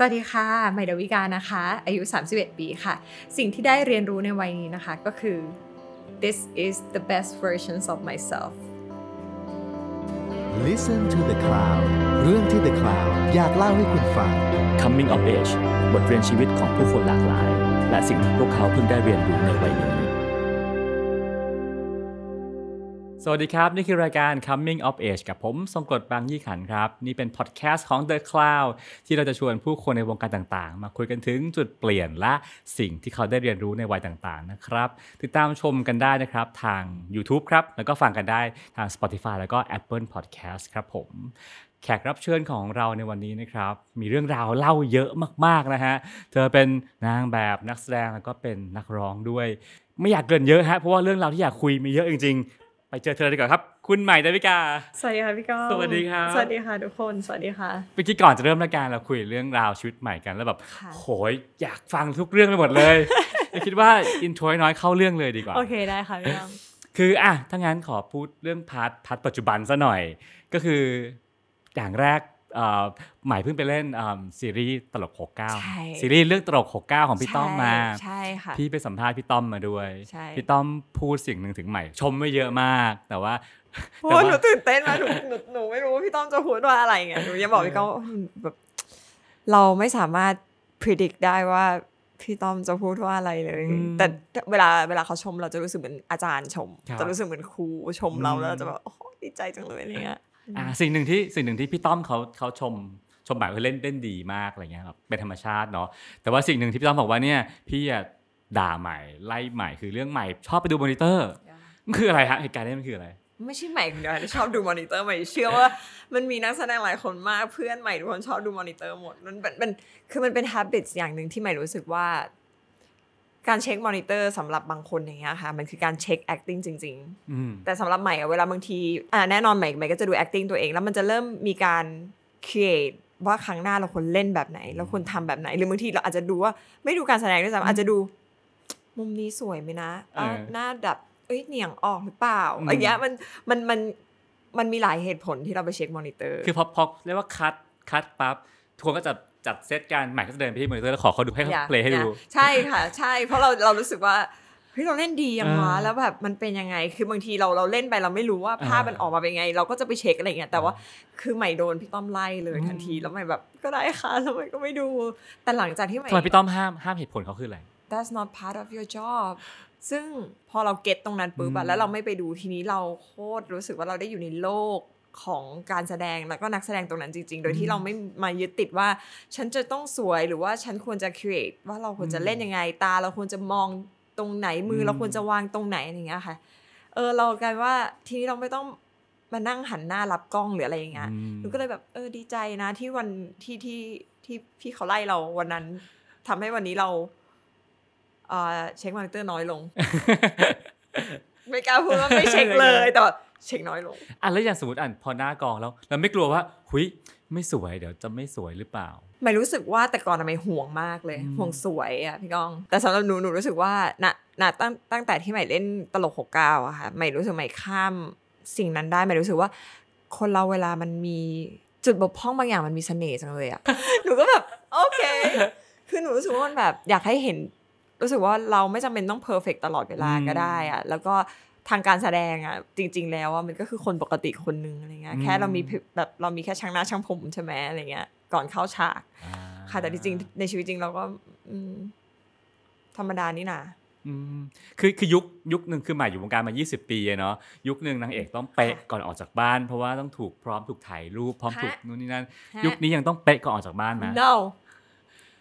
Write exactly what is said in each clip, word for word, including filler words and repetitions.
สวัสดีค่ะใหม่ดาวิกานะคะอายุสามสิบเอ็ดปีค่ะสิ่งที่ได้เรียนรู้ในวัยนี้นะคะก็คือ This is the best versions of myself Listen to the cloud เรื่องที่ The Cloud อยากเล่าให้คุณฟัง Coming of Age บทเรียนชีวิตของผู้คนหลากหลายและสิ่งที่พวกเขาเพิ่งได้เรียนรู้ในวัยนี้สวัสดีครับนี่คือรายการ Coming of Age กับผมทรงกลดบางยี่ขันครับนี่เป็นพอดแคสต์ของ The Cloud ที่เราจะชวนผู้คนในวงการต่างๆมาคุยกันถึงจุดเปลี่ยนและสิ่งที่เขาได้เรียนรู้ในวัยต่างๆนะครับติดตามชมกันได้นะครับทาง YouTube ครับแล้วก็ฟังกันได้ทาง Spotify แล้วก็ Apple Podcast ครับผมแขกรับเชิญของเราในวันนี้นะครับมีเรื่องราวเล่าเยอะมากๆนะฮะเธอเป็นนางแบบนักแสดงแล้วก็เป็นนักร้องด้วยไม่อยากเกริ่นเยอะฮะเพราะว่าเรื่องราวที่อยากคุยมีเยอะจริงๆไปเจอเธอดีกว่าครับคุณใหม่ดาวิกาสวัสดีค่ะพี่ก้องสวัสดีครับสวัสดีค่ะทุกคนสวัสดีค่ะเมื่อกี้ก่อนจะเริ่มรายการเราคุยเรื่องราวชีวิตใหม่กันแล้วแบบโหยอยากฟังทุกเรื่องไปหมดเลยจะคิดว่าอินโทรน้อยเข้าเรื่องเลยดีกว่าโอเคได้ค่ะพี่ก้องคืออ่ะถ้างั้นขอพูดเรื่องพาร์ทพาร์ทปัจจุบันซะหน่อยก็คืออย่างแรกเอ่อใหม่เพิ่งไปเล่นเอ่อซีรีส์ตลกหกสิบเก้าซีรีส์เรื่องตลกหกสิบเก้าของพี่ต้อมมาใช่ค่ะพี่ไปสัมภาษณ์พี่ต้อมมาด้วยพี่ต้อมพูดสิ่งนึงถึงใหม่ชมไว้เยอะมากแต่ว่าโหหนูตื่นเต้นมากหนูหนูไม่รู้ว่าพี่ต้อมจะพูดว่าอะไรไงหนูยังบอกพี่ก้องแบบเราไม่สามารถ predict ได้ว่าพี่ต้อมจะพูดว่าอะไรเลยแต่เวลาเวลาเขาชมเราจะรู้สึกเหมือนอาจารย์ชมจะรู้สึกเหมือนครูชมเราแล้วจะแบบโอ้ดีใจจังเลยอะไรเงี้ยอ่าสิ่งหนึ่งที่สิ่งหนึ่งที่พี่ต้อมเขาเขาชมชมหมายว่าเล่นเล่นดีมากอะไรเงี้ยครับเป็นธรรมชาติเนาะแต่ว่าสิ่งหนึ่งที่พี่ต้อมบอกว่าเนี่ยพี่อ่ะด่าใหม่ไล่ใหม่คือเรื่องใหม่ชอบไปดูมอนิเตอร์มันคืออะไรฮะเหตุการณ์นี้มันคืออะไรไม่ใช่ใหม่คนเดียวที่ชอบดูมอนิเตอร์ใหม่เชื่อว่ามันมีนักแสดงหลายคนมากเพื่อนใหม่ทุกคนชอบดูมอนิเตอร์หมดมันเป็นมันคือมันเป็น habit อย่างนึงที่ใหม่รู้สึกว่าการเช็คมอนิเตอร์สำหรับบางคนอย่างเงี้ยค่ะมันคือการเช็ค acting จริงๆแต่สำหรับใหม่เวลาบางทีอ่าแน่นอนใหม่ใหม่ก็จะดู acting ตัวเองแล้วมันจะเริ่มมีการ create ว่าครั้งหน้าเราควรเล่นแบบไหนเราควรทำแบบไหนหรือบางทีเราอาจจะดูว่าไม่ดูการแสดงด้วยซ้ำอาจจะดูมุมนี้สวยไหมนะหน้าดับเอ้ยเหนียงออกหรือเปล่าอะไรเงี้ยมันมันมันมันมีหลายเหตุผลที่เราไปเช็คมอนิเตอร์คือพอพอเรียกว่าคัดคัดปั๊บทุกคนก็จะจัดเซตการใหม่ก็จะเดินไปที่มอนิเตอร์แล้วขอเขาดูให้เขาเพลย์ให้ดูใช่ค่ะใช่เพราะเราเรารู้สึกว่าเฮ้ยเราเล่นดีอย่างวะแล้วแบบมันเป็นยังไงคือบางทีเราเราเล่นไปเราไม่รู้ว่าภาพมันออกมาเป็นไงเราก็จะไปเช็คอะไรเงี้ยแต่ว่าคือใหม่โดนพี่ต้อมไล่เลยทันทีแล้วใหม่แบบก็ได้ค่ะแล้วใหม่ก็ไม่ดูแต่หลังจากที่ใหม่ทำไมพี่ต้อมห้ามห้ามเหตุผลเขาคืออะไร That's not part of your job ซึ่งพอเราเก็ตตรงนั้นปุ๊บแล้วเราไม่ไปดูทีนี้เราโคตรรู้สึกว่าเราได้อยู่ในโลกของการแสดงแล้วก็นักแสดงตรงนั้นจริงๆโดยที่เราไม่มายึดติดว่าฉันจะต้องสวยหรือว่าฉันควรจะ create ว่าเราควรจะเล่นยังไงตาเราควรจะมองตรงไหนมือเราควรจะวางตรงไหนอย่างเงี้ยค่ะเออเรากลายว่าทีนี้เราไม่ต้องมานั่งหันหน้ารับกล้องหรืออะไรอย่างเงี้ยหนูก็เลยแบบเออดีใจนะที่วันที่ที่ที่พี่เขาไล่เราวันนั้นทำให้วันนี้เราเอ่อเช็คมอนิเตอร์น้อยลง ไม่กล้าพูดว่าไม่เช็คเลยแต่เช็คน้อยลงอ่ะแล้วอย่างสมมติอ่ะพอหน้ากองแล้วเราไม่กลัวว่าหุยไม่สวยเดี๋ยวจะไม่สวยหรือเปล่าไม่รู้สึกว่าแต่ก่อนทำไมห่วงมากเลยห่วงสวยอ่ะพี่ก้องแต่สำหรับหนูหนูรู้สึกว่าณณตั้งตั้งแต่ที่ใหม่เล่นตลกหกสิบเก้าอ่ะค่ะใหม่รู้สึกใหม่ข้ามสิ่งนั้นได้ใหม่รู้สึกว่าคนเราเวลามันมีจุดบกพร่องบางอย่างมันมีเสน่ห์จังเลยอ่ะ หนูก็แบบโอเค คือหนูรู้สึกว่ามันแบบอยากให้เห็นรู้สึกว่าเราไม่จำเป็นต้องเพอร์เฟกต์ตลอดเวลาก็ได้อ่ะแล้วก็ทางการแสดงอ่ะจริงๆแล้วอ่ะมันก็คือคนปกติคนนึงอะไรเงี้ยแค่เรามีแบบเรามีแค่ช่างหน้าช่างผมใช่มั้ยอะไรเงี้ยก่อนเข้าฉากค่ะแต่จริงๆในชีวิตจริงเราก็ธรรมดานี่นะอืมคือคือยุคยุคนึงคือใหม่อยู่วงการมายี่สิบปีอ่ะเนาะยุคนึงนางเอกต้องเป๊ะก่อนออกจากบ้านเพราะว่าต้องถูกพร้อมถูกถ่ายรูปพร้อมถูกนู่นนี่นั่นยุคนี้ยังต้องเป๊ะก่อนออกจากบ้านมั้ย No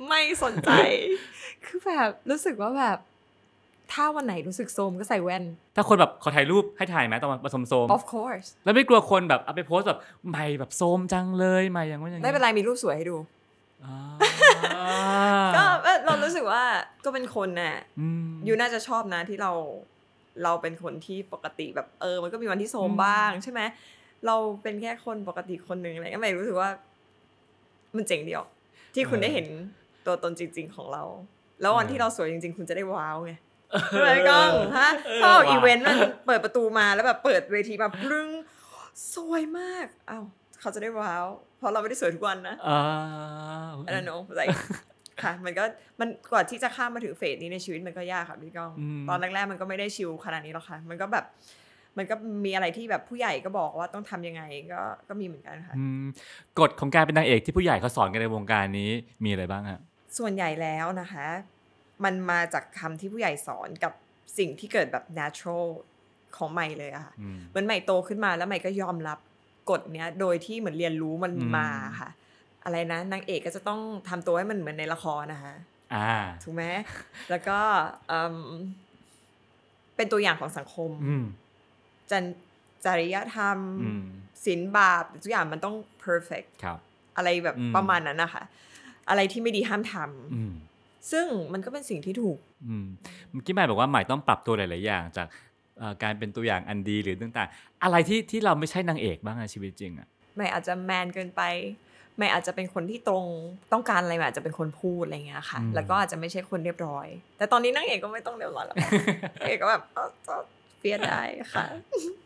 ไม่สนใจคือแบบรู้สึกว่าแบบถ้าวันไหนรู้สึกโซมก็ใส่แว่นถ้าคนแบบขอถ่ายรูปให้ถ่ายไหมตอนผสมโซม Of course แล้วไม่กลัวคนแบบเอาไปโพสแบบใหม่แบบโซมจังเลยใหม่ยังว่าอย่างนี้ไม่เป็นไรมีรูปสวยให้ดู ก็เรารู้สึกว่าก็เป็นคนน่ะยูน่าจะชอบนะที่เราเราเป็นคนที่ปกติแบบเออมันก็มีวันที่โซมบ้างใช่ไหมเราเป็นแค่คนปกติคนนึงอะไรก็ไม่รู้สึกว่ามันเจ๋งเดียวที่คุณได้เห็นตัวตนจริงๆของเราแล้ววันที่เราสวยจริงๆคุณจะได้ว้าวไงอะไรก็ฮะเข้าอีเวนต์มันเปิดประตูมาแล้วแบบเปิดเวทีมาปรึ้งสวยมากอ้าว เขาจะได้ว้าวเพราะเราไม่ได้สวยทุกวันนะอ่า I don't know like ค่ะมันก็มันกว่าที่จะข้ามมาถึงเฟสนี้ในชีวิตมันก็ยากค่ะพี่ก้องตอนแรกๆมันก็ไม่ได้ชิลขนาดนี้หรอกค่ะมันก็แบบมันก็มีอะไรที่แบบผู้ใหญ่ก็บอกว่าต้องทำยังไงก็ก็มีเหมือนกันค่ะกฎของการเป็นนางเอกที่ผู้ใหญ่เขาสอนกันในวงการนี้มีอะไรบ้างฮะส่วนใหญ่แล้วนะคะมันมาจากคำที่ผู้ใหญ่สอนกับสิ่งที่เกิดแบบ natural ของใหม่เลยอะค่ะเหมือนใหม่โตขึ้นมาแล้วใหม่ก็ยอมรับกฎเนี้ยโดยที่เหมือนเรียนรู้มันมาค่ะอะไรนะนางเอกก็จะต้องทำตัวให้มันเหมือนในละครนะคะถูกไหมแล้วก็เป็นตัวอย่างของสังคมจริยธรรมศีลบาปทุกอย่างมันต้อง perfect อะไรแบบประมาณนั้นนะคะอะไรที่ไม่ดีห้ามทำซึ่งมันก็เป็นสิ่งที่ถูกเมื่อกี้หมายบอกว่าหมายต้องปรับตัวหลายๆอย่างจากการเป็นตัวอย่างอันดีหรือต่างๆอะไรที่ที่เราไม่ใช่นางเอกบ้างในชีวิตจริงอ่ะหมายอาจจะแมนเกินไปหมายอาจจะเป็นคนที่ตรงต้องการอะไรหมายอาจจะเป็นคนพูดอะไรเงี้ยค่ะแล้วก็อาจจะไม่ใช่คนเรียบร้อยแต่ตอนนี้นางเอกก็ไม่ต้องเรียบร้อยแล้วนางเอกก็แบบเปลี่ยนได้ค่ะ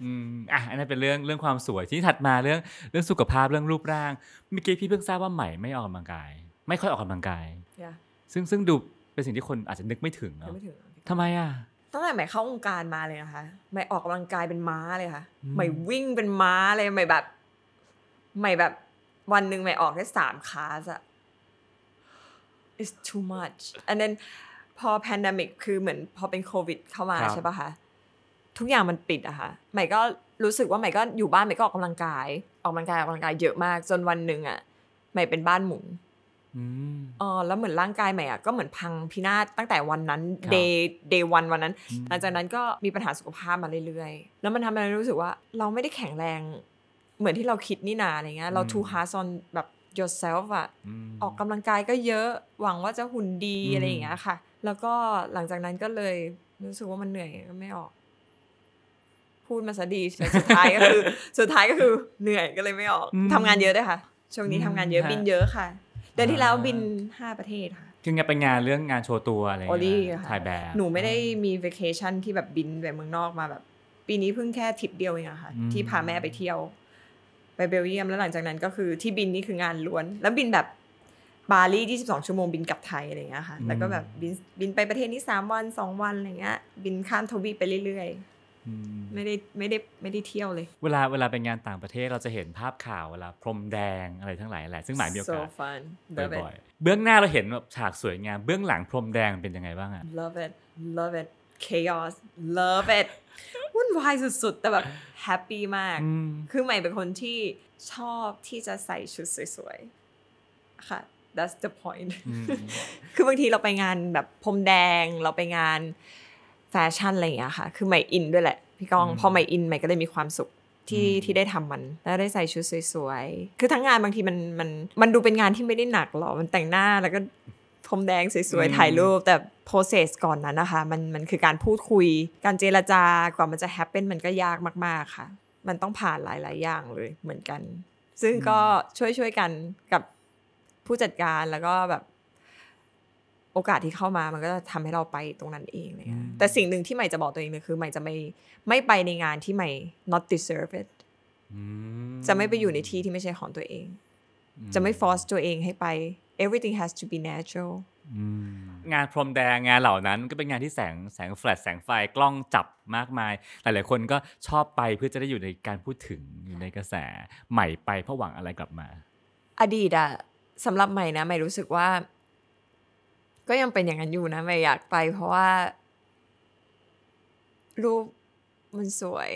อืมอ่ะอันนั้นเป็นเรื่องเรื่องความสวยที่ถัดมาเรื่องเรื่องสุขภาพเรื่องรูปร่างเมื่อกี้พี่เพิ่งทราบว่าใหม่ไม่ออกกำลังกายไม่ค่อยออกกำลังกายซึ่งซึ่งดูเป็นสิ่งที่คนอาจจะนึกไม่ถึงเนาะทำไมอ่ะตั้งแต่ใหม่เข้าวงการมาเลยนะคะใหม่ออกกำลังกายเป็นม้าเลยค่ะใหม่วิ่งเป็นม้าเลยใหม่แบบใหม่แบบวันหนึ่งใหม่ออกได้สามคลาสอะ it's too much and then พอ pandemic คือเหมือนพอเป็นโควิดเข้ามาใช่ป่ะคะทุกอย่างมันปิดอะค่ะใหม่ก็รู้สึกว่าใหม่ก็อยู่บ้านใหม่ก็ออกกำลังกายออกกำลังกายออกกำลังกายเยอะมากจนวันหนึ่งอะใหม่เป็นบ้านหมุนอ๋อแล้วเหมือนร่างกายใหม่อะก็เหมือนพังพินาศตั้งแต่วันนั้น day day one วันนั้นหลังจากนั้นก็มีปัญหาสุขภาพมาเรื่อยๆแล้วมันทำให้เรารู้สึกว่าเราไม่ได้แข็งแรงเหมือนที่เราคิดนี่นาอะไรเงี้ยเรา too hard on แบบ yourself อะออกกำลังกายก็เยอะหวังว่าจะหุ่นดีอะไรอย่างเงี้ยค่ะแล้วก็หลังจากนั้นก็เลยรู้สึกว่ามันเหนื่อยก็ไม่ออกพูดมาซะดีสุดท้ายก็คือสุดท้ายก็คือเหนื่อยก็เลยไม่ออกทำงานเยอะด้วยค่ะช่วงนี้ทำงานเยอะบินเยอะค่ะเดือนที่แล้วบินห้าประเทศค่ะคืองานเป็นงานเรื่องงานโชว์ตัวอะไรถ่ายแบบหนูไม่ได้มีเวเคชั่นที่แบบบินไปเมืองนอกมาแบบปีนี้เพิ่งแค่ทริปเดียวเองอะค่ะที่พาแม่ไปเที่ยวไปเบลเยียมแล้วหลังจากนั้นก็คือที่บินนี่คืองานล้วนแล้วบินแบบบาหลียี่สิบสองชั่วโมงบินกลับไทยอะไรเงี้ยค่ะแล้วก็แบบบินบินไปประเทศนี้สามวันสองวันอะไรเงี้ยบินข้ามทวีปไปเรื่อยไม่ได้ไม่ได้ไม่ได้เที่ยวเลยเวลาเวลาเป็นงานต่างประเทศเราจะเห็นภาพข่าวเวลาพรมแดงอะไรทั้งหลายแหละซึ่งหมายมีโอกาสบ่อยๆเบื้องหน้าเราเห็นแบบฉากสวยงามเบื้องหลังพรมแดงเป็นยังไงบ้างอะ love it love it chaos love it วุ่นวายสุดๆแต่แบบ happy มากคือใหม่เป็นคนที่ชอบที่จะใส่ชุดสวยๆค่ะ that's the point คือบางทีเราไปงานแบบพรมแดงเราไปงานแฟชั่นอะไรอย่างเงี้ยค่ะคือใหม่อินด้วยแหละพี่กองพอใหม่อินใหม่ก็เลยมีความสุขที่ที่ได้ทำมันแล้วได้ใส่ชุดสวยๆคือทั้งงานบางทีมันมันมันดูเป็นงานที่ไม่ได้หนักหรอกมันแต่งหน้าแล้วก็พรมแดงสวยๆถ่ายรูปแต่ process ก่อนนั้นนะคะมันมันคือการพูดคุยการเจรจากว่ามันจะ happen มันก็ยากมากๆค่ะมันต้องผ่านหลายๆอย่างเลยเหมือนกันซึ่งก็ช่วยๆกันกับผู้จัดการแล้วก็แบบโอกาสที่เข้ามามันก็ทำให้เราไปตรงนั้นเองเลยค่ะแต่สิ่งหนึ่งที่ใหม่จะบอกตัวเองเลยคือใหม่จะไม่ไม่ไปในงานที่ใหม่ not deserve it จะไม่ไปอยู่ในที่ที่ไม่ใช่ของตัวเองจะไม่ force ตัวเองให้ไป everything has to be natural งานพรมแดงงานเหล่านั้นก็เป็นงานที่แสงแสงแฟลชแสงไฟกล้องจับมากมายหลายๆคนก็ชอบไปเพื่อจะได้อยู่ในการพูดถึงอยู่ในกระแสใหม่ไปเพราะหวังอะไรกลับมาอดีตอะสำหรับใหม่นะใหม่รู้สึกว่าก็ยังเป็นอย่างนั้นอยู่นะไม่อยากไปเพราะว่ารูปมันสวย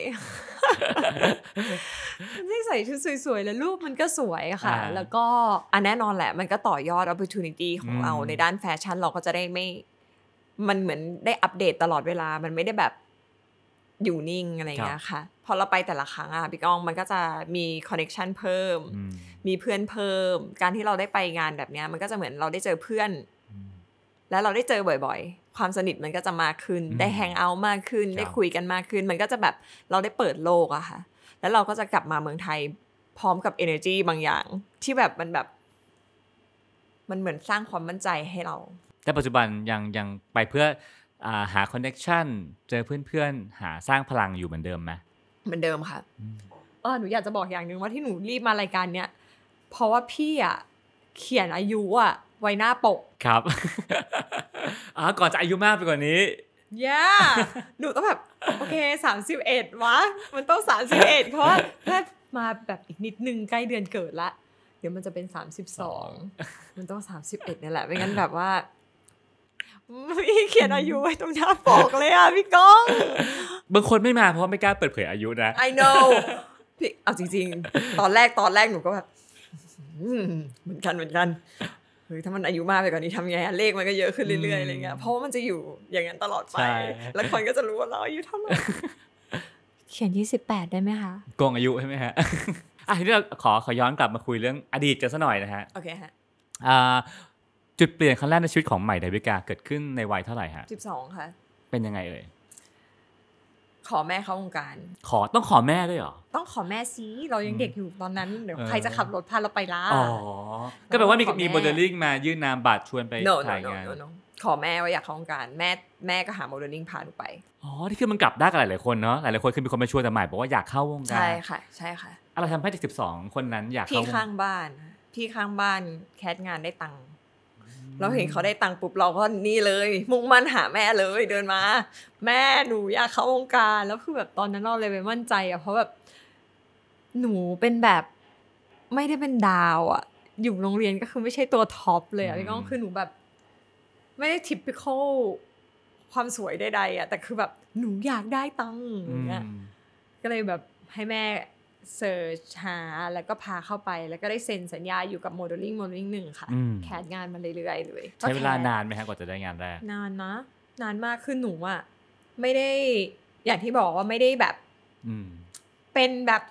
ได้ใส่ชุดสวยๆแล้วรูปมันก็สวยค่ะแล้วก็อันแน่นอนแหละมันก็ต่อยอด opportunity ของเราในด้านแฟชั่นเราก็จะได้ไม่มันเหมือนได้อัปเดตตลอดเวลามันไม่ได้แบบอยู่นิ่งอะไรอย่างเงี้ยค่ะพอเราไปแต่ละครั้งอ่ะพี่ก้องมันก็จะมีคอนเนคชั่นเพิ่มมีเพื่อนเพิ่มการที่เราได้ไปงานแบบเนี้ยมันก็จะเหมือนเราได้เจอเพื่อนแล้วเราได้เจอบ่อยๆความสนิทมันก็จะมากขึ้นได้แฮงเอาท์มากขึ้นได้คุยกันมากขึ้นมันก็จะแบบเราได้เปิดโลกอะค่ะแล้วเราก็จะกลับมาเมืองไทยพร้อมกับ energy บางอย่างที่แบบมันแบบมันเหมือนสร้างความมั่นใจให้เราแต่ปัจจุบันยังยังไปเพื่ออ่าหา connection เจอเพื่อนๆหาสร้างพลังอยู่เหมือนเดิมไหมเหมือนเดิมค่ะ เออหนูอยากจะบอกอย่างนึงว่าที่หนูรีบมารายการเนี้ยเพราะว่าพี่อะเขียนอายุอะไว้หน้าปกครับ อ่าก่อนจะอายุมากไปกว่านี้ย่าหนูก็แบบโอเคสามสิบเอ็ดวะมันต้องสามสิบเอ็ดเพราะว่าถ้ามาแบบอีกนิดนึงใกล้เดือนเกิดละเดี๋ยวมันจะเป็นสามสิบสองมันต้องสามสิบเอ็ดนี่แหละไม่งั้นแบบว่าพี่เขียนอายุไว้ตรงหน้าปกเลยอ่ะพี่ก้องบางคนไม่มาเพราะไม่กล้าเปิดเผยอายุนะ I know พี่เอาจริงๆตอนแรกตอนแรกหนูก็แบบเหมือนกันเหมือนกันเฮ้ยถ้ามันอายุมากไปกว่านี้ทำไงเลขมันก็เยอะขึ้นเรื่อยๆอะไรเงี้ยเพราะว่ามันจะอยู่อย่างนั้นตลอดไปแล้วคนก็จะรู้ว่าเราอายุเท่าไหร่เขียนยี่สิบแปดได้ไหมคะโกงอายุใช่ไหมฮะอ่ะทีนี้เราขอขอย้อนกลับมาคุยเรื่องอดีตกันสักหน่อยนะฮะโอเคฮะอ่าจุดเปลี่ยนครั้งแรกในชีวิตของใหม่ดาวิกาเกิดขึ้นในวัยเท่าไหร่ฮะสิบสองค่ะเป็นยังไงเอ่ยขอแม่เข้าวงการขอต้องขอแม่ด้วยเหรอต้องขอแม่สิเรายังเด็กอยู่ตอนนั้นเดี๋ยวใครจะขับรถพาเราไปล่ะอ๋อก็แปลว่ามีมีโมเดลลิ่งมายื่นนามบัตรชวนไปถ่ายงานขอแม่ว่าอยากเข้าวงการแม่แม่ก็หาโมเดลลิ่งพาหนูไปอ๋อที่คือมันกลับได้กับหลายๆคนเนาะหลายๆคนคือมีคนมาชวนแต่ใหม่บอกว่าอยากเข้าวงการใช่ค่ะใช่ค่ะเราทำให้เด็กสิบสองคนนั้นอยากเข้าพี่ข้างบ้านพี่ข้างบ้านแคสงานได้ตังค์เราเห็นเขาได้ตังค์ปุ๊บเราก็นี่เลยมุ่งมั่นหาแม่เลยเดินมาแม่หนูอยากเข้าวงการแล้วคือแบบตอนนั้นเราเลยไปมั่นใจอ่ะเพราะแบบหนูเป็นแบบไม่ได้เป็นดาวอ่ะอยู่โรงเรียนก็คือไม่ใช่ตัวท็อปเลยอ่ะพี่ก้องคือหนูแบบไม่ได้ทิปปิคอลความสวยใดๆอ่ะแต่คือแบบหนูอยากได้ตังค์อย่างเงี้ยก็เลยแบบให้แม่เสิร์ชหาแล้วก็พาเข้าไปแล้วก็ได้เซ็นสัญญาอยู่กับโมเดลลิ่งโมเดลลิ่งหนึ่งค่ะแคสงานมาเรื่อยๆเลยใช้เวลานานไหมคะกว่าจะได้งานแรกนานนะนานมากคือหนูอ่ะไม่ได้อย่างที่บอกว่าไม่ได้แบบเป็นแบบ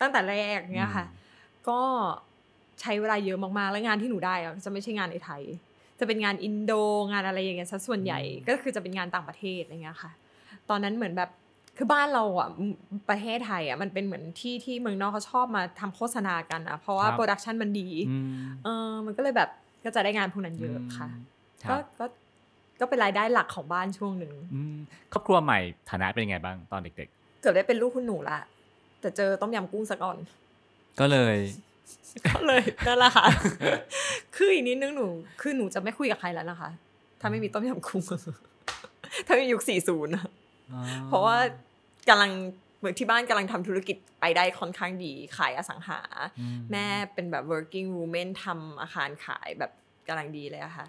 ตั้งแต่แรกเนี้ยค่ะก็ใช้เวลาเยอะมากๆแล้วงานที่หนูได้อ่ะจะไม่ใช่งานในไทยจะเป็นงานอินโดงานอะไรอย่างเงี้ยซะส่วนใหญ่ก็คือจะเป็นงานต่างประเทศอะไรเงี้ยค่ะตอนนั้นเหมือนแบบคือบ้านเราอ่ะประเทศไทยอ่ะมันเป็นเหมือนที่ที่เมืองนอกเขาชอบมาทำโฆษณากันอ่ะเพราะว่าโปรดักชันมันดีเออมันก็เลยแบบก็จะได้งานพวกนั้นเยอะค่ะก็ก็ก็เป็นรายได้หลักของบ้านช่วงหนึ่งครอบครัวใหม่ฐานะเป็นยังไงบ้างตอนเด็กๆเกือบได้เป็นลูกคุณหนูละแต่เจอต้มยำกุ้งซะก่อนก็เลยก็เลยนั่นแหละค่ะคืออีกนิดนึงหนูคือหนูจะไม่คุยกับใครแล้วนะคะถ้าไม่มีต้มยำกุ้งถ้าไม่ยุคสี่ศูนย์เพราะว่ากำลังเหมือนที่บ้านกำลังทำธุรกิจไปได้ค่อนข้างดีขายอสังหาแม่เป็นแบบ working woman ทำอาคารขายแบบกำลังดีเลยอะค่ะ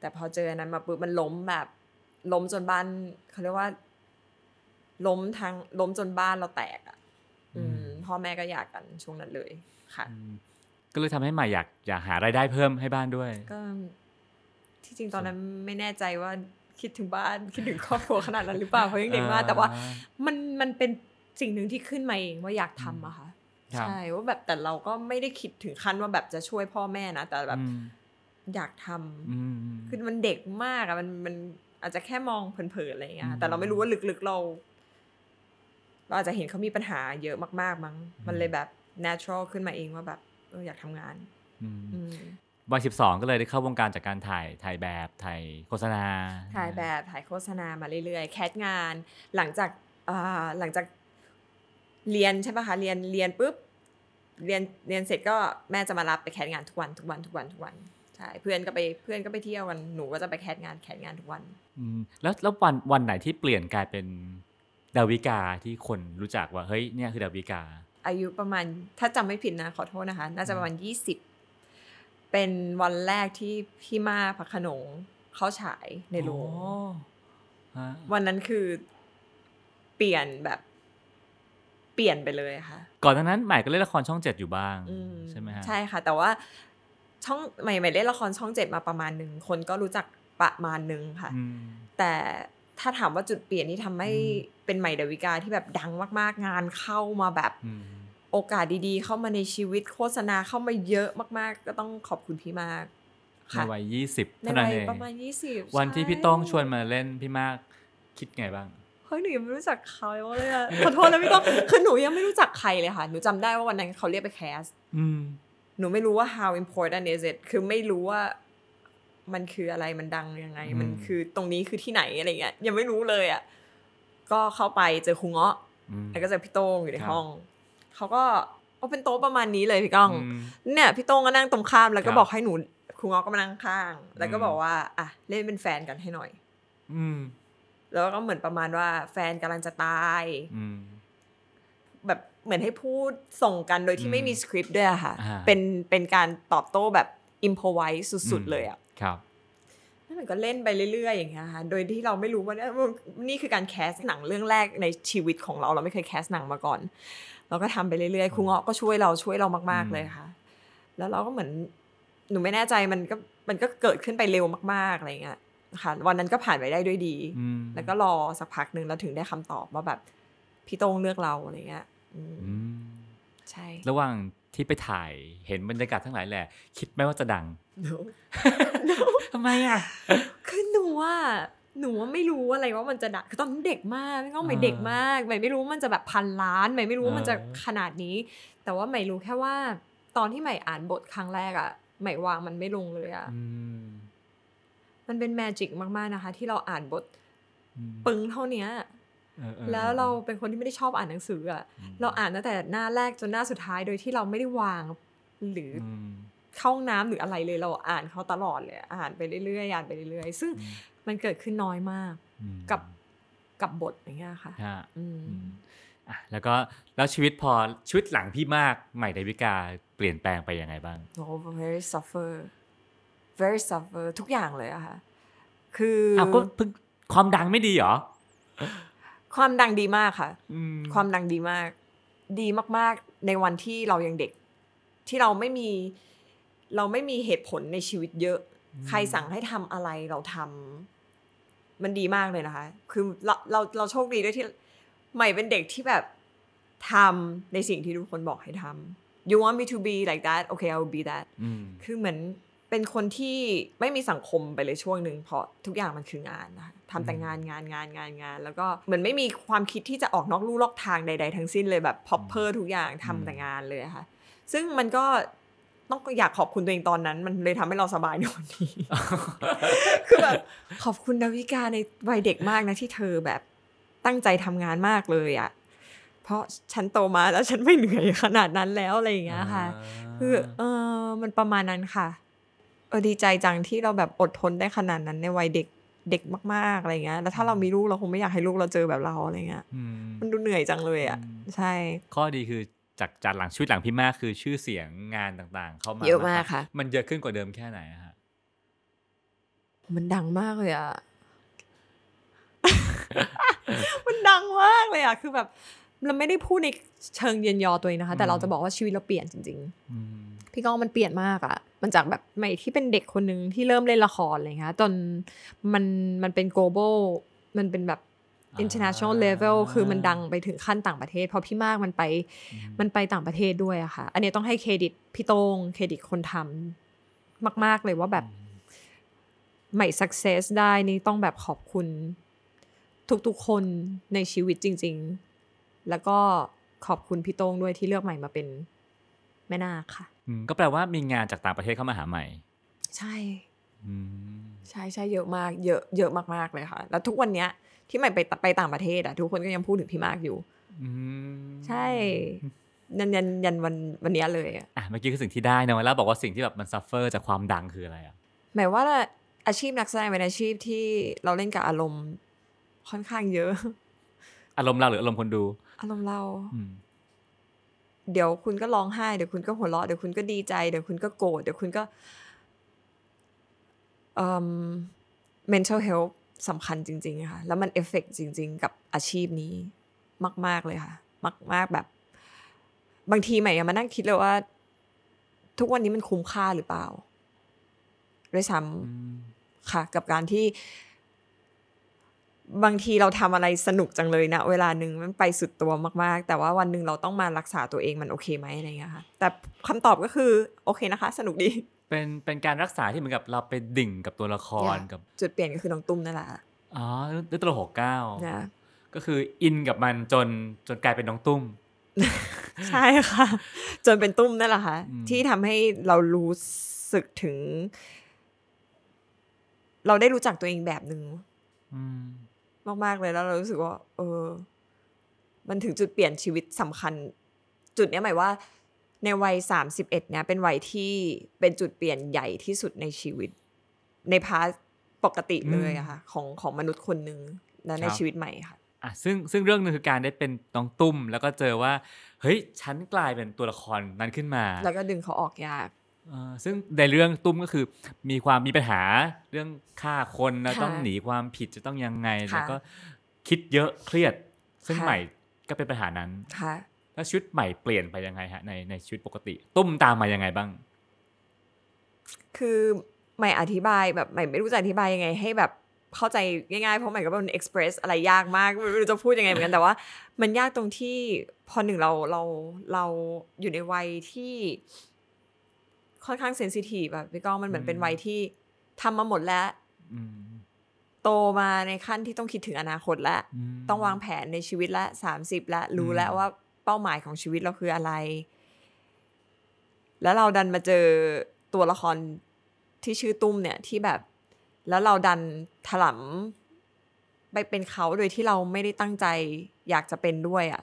แต่พอเจออันนั้นมาปุ๊บมันล้มแบบล้มจนบ้านเขาเรียกว่าล้มทั้งล้มจนบ้านเราแตกอะพ่อแม่ก็หย่ากันช่วงนั้นเลยค่ะก็เลยทำให้ใหม่อยากอยากหารายได้เพิ่มให้บ้านด้วยก็ที่จริงตอนนั้นไม่แน่ใจว่าคิดถึงบ้านคิดถึงครอบครัวขนาดนั้นหรือเปล่าเพราะยังเด็กมากแต่ว่ามันมันเป็นสิ่งหนึ่งที่ขึ้นมาเองว่าอยากทำอะค่ะใช่ว่าแบบแต่เราก็ไม่ได้คิดถึงขั้นว่าแบบจะช่วยพ่อแม่นะแต่แบบอยากทำคือมันเด็กมากอะมันมันอาจจะแค่มองเผลอๆอะไรอย่างเงี้ยแต่เราไม่รู้ว่าลึกๆเราเราอาจจะเห็นเขามีปัญหาเยอะมากๆมั้งมันเลยแบบ natural ขึ้นมาเองว่าแบบอยากทำงานวัยสิบสองก็เลยได้เข้าวงการจากการถ่ายถ่ายแบบถ่ายโฆษณาถ่ายแบบถ่ายโฆษณามาเรื่อยๆแคสงานหลังจากหลังจากเรียนใช่ป่ะคะเรียนเรียนปุ๊บเรียนเรียนเสร็จก็แม่จะมารับไปแคสงานทุกวันทุกวันทุกวันทุกวันใช่เพื่อนก็ไปเพื่อนก็ไปเที่ยวกันหนูก็จะไปแคสงานแคสงานทุกวันอืมแล้วแล้ววันวันไหนที่เปลี่ยนกลายเป็นดาวิกาที่คนรู้จักว่าเฮ้ยเนี่ยคือดาวิกาอายุประมาณถ้าจำไม่ผิดนะขอโทษนะคะน่าจะประมาณยี่สิบเป็นวันแรกที่พี่มาพระขนงเขาฉายในโรงวันนั้นคือเปลี่ยนแบบเปลี่ยนไปเลยค่ะก่อนหน้านั้นใหม่ก็เล่นละครช่องเจ็ดอยู่บ้างใช่ไหมฮะใช่ค่ะแต่ว่าช่องใหม่ใหม่เล่นละครช่องเจ็ดมาประมาณหนึ่งคนก็รู้จักประมาณหนึ่งค่ะแต่ถ้าถามว่าจุดเปลี่ยนที่ทำให้เป็นใหม่ดาวิกาที่แบบดังมากๆงานเข้ามาแบบโอกาสดีๆเข้ามาในชีวิตโฆษณาเข้ามาเยอะมากๆก็ต้องขอบคุณพี่มากในวัยยี่สิบในวัยประมาณยี่สิบวันที่พี่ต้องชวนมาเล่นพี่มากคิดไงบ้างเฮ้ยหนูยังไม่รู้จักเขาเลยอะขอโทษนะพี่ต้องคือหนูยังไม่รู้จักใครเลยค่ะหนูจำได้ว่าวันนั้นเขาเรียกไปแคสหนูไม่รู้ว่า how important is it คือไม่รู้ว่ามันคืออะไรมันดังยังไงมันคือตรงนี้คือที่ไหนอะไรเงี้ยยังไม่รู้เลยอะก็เข้าไปเจอครูเงาะ แล้วก็เจอพี่โต้งอยู่ในห้องเขาก็เอาเป็นโต๊ะประมาณนี้เลยพี่ก้องเนี่ยพี่โต้งก็นั่งตรงข้ามแล้วก็บอกให้หนูครูง้อก็มานั่งข้างแล้วก็บอกว่าอ่ะเล่นเป็นแฟนกันให้หน่อยแล้วก็เหมือนประมาณว่าแฟนกำลังจะตายแบบเหมือนให้พูดส่งกันโดยที่ไม่มีสคริปต์ด้วยค่ะเป็นเป็นการตอบโต้แบบอิมโพรไวส์สุดๆเลยอ่ะนั่นมันก็เล่นไปเรื่อยๆอย่างเงี้ยค่ะโดยที่เราไม่รู้ว่านี่คือการแคสหนังเรื่องแรกในชีวิตของเราเราไม่เคยแคสหนังมาก่อนเราก็ทำไปเรื่อยๆครูเงาะก็ช่วยเราช่วยเรามากๆเลยค่ะแล้วเราก็เหมือนหนูไม่แน่ใจมันก็มันก็เกิดขึ้นไปเร็วมากๆอะไรเงี้ยค่ะวันนั้นก็ผ่านไปได้ด้วยดีแล้วก็รอสักพักนึงแล้วถึงได้คำตอบว่าแบบพี่โต้งเลือกเราอะไรเงี้ยใช่ระหว่างที่ไปถ่ายเห็นบรรยากาศทั้งหลายแหละคิดไหมว่าจะดัง no. no. ทำไมอ่ะคือหนูว่าหนูว่าไม่รู้อะไรว่ามันจะดังคือตอนนั้นเด็กมากไม่ก็ไม่เด็กมากไม่ไม่รู้มันจะแบบพันล้านไม่ไม่รู้มันจะขนาดนี้แต่ว่าไม่รู้แค่ว่าตอนที่ไม่อ่านบทครั้งแรกอ่ะไม่วางมันไม่ลงเลยอ่ะมันเป็นแมจิกมากๆนะคะที่เราอ่านบทปึ้งเท่านี้แล้วเราเป็นคนที่ไม่ได้ชอบอ่านหนังสืออ่ะเราอ่านตั้งแต่หน้าแรกจนหน้าสุดท้ายโดยที่เราไม่ได้วางหรือเข้าห้องน้ำหรืออะไรเลยเราอ่านเขาตลอดเลยอ่านไปเรื่อยๆอ่านไปเรื่อยๆซึ่งมันเกิดขึ้นน้อยมากกับกับบทอย่างเงี้ยค่ะอ่ะแล้วก็แล้วชีวิตพอชีวิตหลังพี่มากใหม่ดาวิกาเปลี่ยนแปลงไปยังไงบ้างโอ้ very suffer very suffer ทุกอย่างเลยอะค่ะคืออ้าวก็เพิ่งความดังไม่ดีหรอความดังดีมากค่ะความดังดีมากดีมากๆในวันที่เรายังเด็กที่เราไม่มีเราไม่มีเหตุผลในชีวิตเยอะใครสั่งให้ทำอะไรเราทำมันดีมากเลยนะคะคือเราเราเราโชคดีด้วยที่ใหม่เป็นเด็กที่แบบทำในสิ่งที่ทุกคนบอกให้ทำ you want me to be like that okay I will be that คือเหมือนเป็นคนที่ไม่มีสังคมไปเลยช่วงนึงเพราะทุกอย่างมันคืองานนะทำแต่งานงานงานงานงานแล้วก็เหมือนไม่มีความคิดที่จะออกนอกลู่นอกทางใดๆทั้งสิ้นเลยแบบพ็อปเปอร์ทุกอย่างทำแต่งานเลยค่ะซึ่งมันก็ต้องอยากขอบคุณตัวเองตอนนั้นมันเลยทำให้เราสบายในวันนี้คือแบบขอบคุณดาวิกาในวัยเด็กมากนะที่เธอแบบตั้งใจทำงานมากเลยอ่ะเพราะฉันโตมาแล้วฉันไม่เหนื่อยขนาดนั้นแล้วอะไรอย่างเงี้ยค่ะคือเออมันประมาณนั้นค่ะเออดีใจจังที่เราแบบอดทนได้ขนาดนั้นในวัยเด็กเด็กมากๆอะไรเงี้ยแล้วถ้าเรามีลูกเราคงไม่อยากให้ลูกเราเจอแบบเราอะไรเงี้ยมันดูเหนื่อยจังเลยอ่ะใช่ข้อดีคือจากจากหลังชีวิตหลังพี่มากคือชื่อเสียงงานต่างๆเข้ามาเยอะมากค่ะมันเยอะขึ้นกว่าเดิมแค่ไหนฮะมันดังมากเลยอ่ะ มันดังมากเลยอ่ะคือแบบเราไม่ได้พูดในเชิงเยียนยอตัวเองนะคะแต่เราจะบอกว่าชีวิตเราเปลี่ยนจริงๆพี่ก้องมันเปลี่ยนมากอ่ะมันจากแบบใหม่ที่เป็นเด็กคนนึงที่เริ่มเล่นละครอะไรอย่างเงี้ยจนมันมันเป็น global มันเป็นแบบ international level คือมันดังไปถึงขั้นต่างประเทศเพราะพี่มากมันไปมันไปต่างประเทศด้วยอะค่ะอันนี้ต้องให้เครดิตพี่โต้งเครดิตคนทำมากๆเลยว่าแบบใหม่ success ได้นี่ต้องแบบขอบคุณทุกๆคนในชีวิตจริงๆแล้วก็ขอบคุณพี่โต้งด้วยที่เลือกใหม่มาเป็นแม่นาคค่ะก็แปลว่ามีงานจากต่างประเทศเข้ามาหาใหม่ใช่ใช่ใช่เยอะมากเยอะเยอะมากๆเลยค่ะแล้วทุกวันเนี้ยที่ใหม่ไปไปต่างประเทศอะทุกคนก็ยังพูดถึงพี่มากอยู่ใช่ยันยันยันวันวันนี้เลยอะเมื่อกี้คือสิ่งที่ได้นะเวลาบอกว่าสิ่งที่แบบมันซัฟเฟอร์จากความดังคืออะไรอะหมายว่าอาชีพนักแสดงเป็นอาชีพที่เราเล่นกับอารมณ์ค่อนข้างเยอะอารมณ์เราหรืออารมณ์คนดูอารมณ์เราเดี๋ยวคุณก็ร้องไห้เดี๋ยวคุณก็หัวเราะเดี๋ยวคุณก็ดีใจเดี๋ยวคุณก็โกรธเดี๋ยวคุณก็ mental health สำคัญจริงๆค่ะแล้วมันเอฟเฟกต์จริงๆกับอาชีพนี้มากๆเลยค่ะมากๆแบบบางทีใหม่มานั่งคิดเลยว่าทุกวันนี้มันคุ้มค่าหรือเปล่าด้วยซ้ำค่ะกับการที่บางทีเราทำอะไรสนุกจังเลยนะเวลานึงมันไปสุดตัวมากๆแต่ว่าวันนึงเราต้องมารักษาตัวเองมันโอเคไหมอะไรเงี้ยค่ะแต่คำตอบก็คือโอเคนะคะสนุกดีเป็นเป็นการรักษาที่เหมือนกับเราไปดิ่งกับตัวละครกับจุดเปลี่ยนก็คือน้องตุ้มนั่นแหละอ๋อด้วยตัวหกเก้านะก็คืออินกับมันจนจนกลายเป็นน้องตุ้ม ใช่ค่ะจนเป็นตุ้มนั่นแหละค่ะที่ทำให้เรารู้สึกถึงเราได้รู้จักตัวเองแบบนึงมากๆเลยแล้วเรารู้สึกว่าเออ มันถึงจุดเปลี่ยนชีวิตสำคัญจุดนี้หมายว่าในวัยสามสิบเอ็ดเนี่ยเป็นวัยที่เป็นจุดเปลี่ยนใหญ่ที่สุดในชีวิตในพาร์ทปกติเลยอะค่ะของของมนุษย์คนนึงและในชีวิตใหม่ค่ะอ่ะซึ่งซึ่งเรื่องนึงคือการได้เป็นน้องตุ้มแล้วก็เจอว่าเฮ้ยฉันกลายเป็นตัวละครนั้นขึ้นมาแล้วก็ดึงเขาออกยากอ่าซึ่งในเรื่องตุ้มก็คือมีความมีปัญหาเรื่องฆ่าคนแล้วต้องหนีความผิดจะต้องยังไงแล้วก็คิดเยอะเครียดซึ่งใหม่ก็เป็นปัญหานั้นค่ะแล้วชีวิตใหม่เปลี่ยนไปยังไงฮะในในชีวิตปกติตุ้มตามมายังไงบ้างคือใหม่อธิบายแบบใหม่ไม่รู้จะอธิบายยังไงให้แบบเข้าใจง่ายๆเพราะใหม่ก็เป็น express อะไรยากมากไม่รู้จะพูดยังไงเหมือนกันแต่ว่ามันยากตรงที่พอหนึ่งเราเราเราอยู่ในวัยที่ค่อนข้างเซนซิทีฟแบบพี่ก้องมันเหมือนเป็นวัยที่ทำมาหมดแล้วโตมาในขั้นที่ต้องคิดถึงอนาคตแล้วต้องวางแผนในชีวิตแล้วสามสิบแล้วรู้แล้วว่าเป้าหมายของชีวิตเราคืออะไรแล้วเราดันมาเจอตัวละครที่ชื่อตุ้มเนี่ยที่แบบแล้วเราดันถลำไปเป็นเขาโดยที่เราไม่ได้ตั้งใจอยากจะเป็นด้วยอ่ะ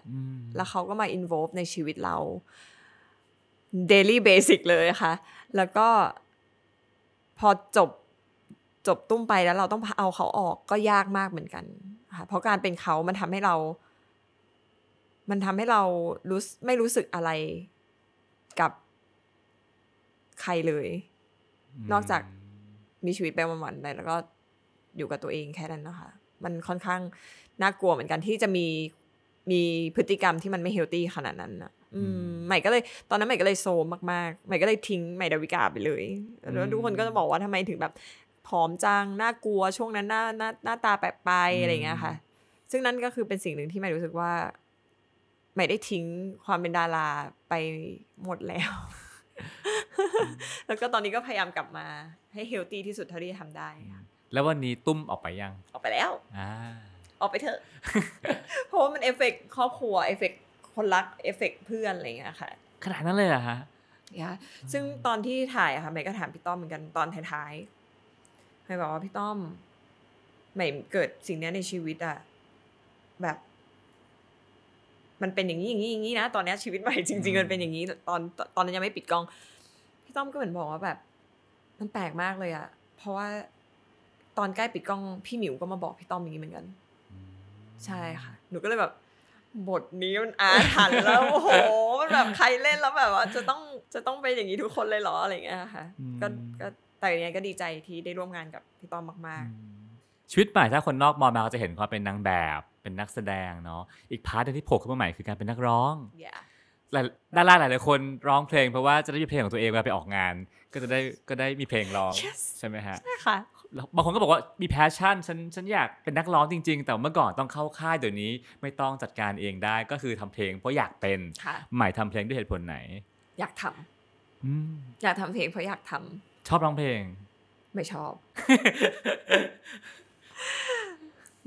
แล้วเขาก็มา involve ในชีวิตเรา daily basic เลยค่ะแล้วก็พอจบจบตุ้มไปแล้วเราต้องเอาเขาออกก็ยากมากเหมือนกันค่ะเพราะการเป็นเขามันทำให้เรามันทำให้เรารู้ไม่รู้สึกอะไรกับใครเลยนอกจากมีชีวิตไปวันๆไปแล้วก็อยู่กับตัวเองแค่นั้นนะคะมันค่อนข้างน่ากลัวเหมือนกันที่จะมีมีพฤติกรรมที่มันไม่เฮลตี้ขนาดนั้นนะอืมใหม่ก็เลยตอนนั้นใหม่ก็เลยโซมมากๆใหม่ก็เลยทิ้งใหม่ดาวิกาไปเลยแล้วทุกคนก็จะบอกว่าทำไมถึงแบบผอมจังน่ากลัวช่วงนั้นหน้าหน้าหน้าตาแปลกไปอะไรอย่างเงี้ยค่ะซึ่งนั่นก็คือเป็นสิ่งหนึ่งที่ใหม่รู้สึกว่าใหม่ได้ทิ้งความเป็นดาราไปหมดแล้ว แล้วก็ตอนนี้ก็พยายามกลับมาให้เฮลตี้ที่สุดเท่าที่ทำได้แล้ววันนี้ตุ้มออกไปยังออกไปแล้วอ่าออกไปเถอะ เพราะว่ามันเอฟเฟกต์ครอบครัวเอฟเฟกต์คนรักเอฟเฟกต์เพื่อนอะไรอย่างเงี้ยค่ะขนาดนั้นเลยเหรอฮะค่ะซึ่งตอนที่ถ่ายอะค่ะใหม่ก็ถามพี่ต้อมเหมือนกันตอนท้ายๆใหม่บอกว่าพี่ต้อมใหม่เกิดสิ่งนี้ในชีวิตอะแบบมันเป็นอย่างนี้อย่างนี้อย่างนี้นะตอนนี้ชีวิตใหม่จริงๆมันเป็นอย่างนี้ตอนตอนนั้นยังไม่ปิดกล้องพี่ต้อมก็เหมือนบอกว่าแบบมันแปลกมากเลยอะเพราะว่าตอนใกล้ปิดกล้องพี่หมิวก็มาบอกพี่ต้อมอย่างนี้เหมือนกันใช่ค่ะหนูก็เลยแบบบทนี้มันอาถรรพ์แล้วโอ้โหมันแบบใครเล่นแล้วแบบว่าจะต้องจะต้องเป็นอย่างนี้ทุกคนเลยเหรออะไรอย่างเงี้ยค่ะก็ก็แต่เนี้ยก็ดีใจที่ได้ร่วมงานกับพี่ต้อมมากๆชีวิตใหม่ถ้าคนนอกมองมาจะเห็นความเป็นนางแบบเป็นนักแสดงเนาะอีกพาร์ทนึงที่โผล่ขึ้นมาใหม่คือการเป็นนักร้อง yeah. หลายดาราหลายๆคนร้องเพลงเพราะว่าจะได้มีเพลงของตัวเองเวลาไปออกงานก็จะได้ก็ได้มีเพลงร้อง yes. ใช่ไหมฮะใช่ค่ะบางคนก็บอกว่ามีแพชชั่นฉันฉันอยากเป็นนักร้องจริงๆแต่เมื่อก่อนต้องเข้าค่ายเดี๋ยวนี้ไม่ต้องจัดการเองได้ก็คือทำเพลงเพราะอยากเป็นใหม่ทำเพลงด้วยเหตุผลไหนอยากทำอยากทำเพลงเพราะอยากทำชอบร้องเพลงไม่ชอบ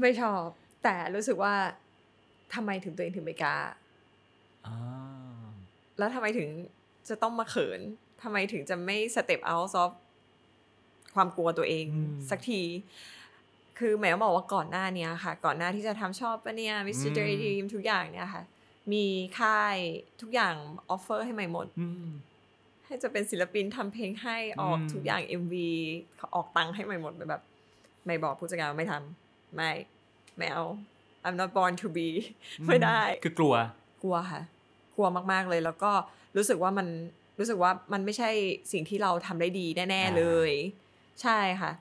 ไม่ชอบแต่รู้สึกว่าทำไมถึงตัวเองถึงไม่กล้าแล้วทำไมถึงจะต้องมาเขินทำไมถึงจะไม่สเต็ปเอาท์ซอฟความกลัวตัวเองสักทีคือหมายว่าบอกว่าก่อนหน้านี้ค่ะก่อนหน้าที่จะทำชอบปะเนี่ย มิสเตอร์ Dream ทุกอย่างเนี่ยค่ะมีค่ายทุกอย่างออฟเฟอร์ให้ใหม่หมดให้จะเป็นศิลปินทำเพลงให้ออกทุกอย่าง เอ็ม วี ออกตังค์ให้ใหม่หมดแบบไม่บอกผู้จัดการไม่ทำไม่ไม่เอา I'm not born to be ไม่ได้คือกลัวกลัวค่ะกลัวมากๆเลยแล้วก็รู้สึกว่ามันรู้สึกว่ามันไม่ใช่สิ่งที่เราทำได้ดีแน่ๆเลยใช่ค่ะ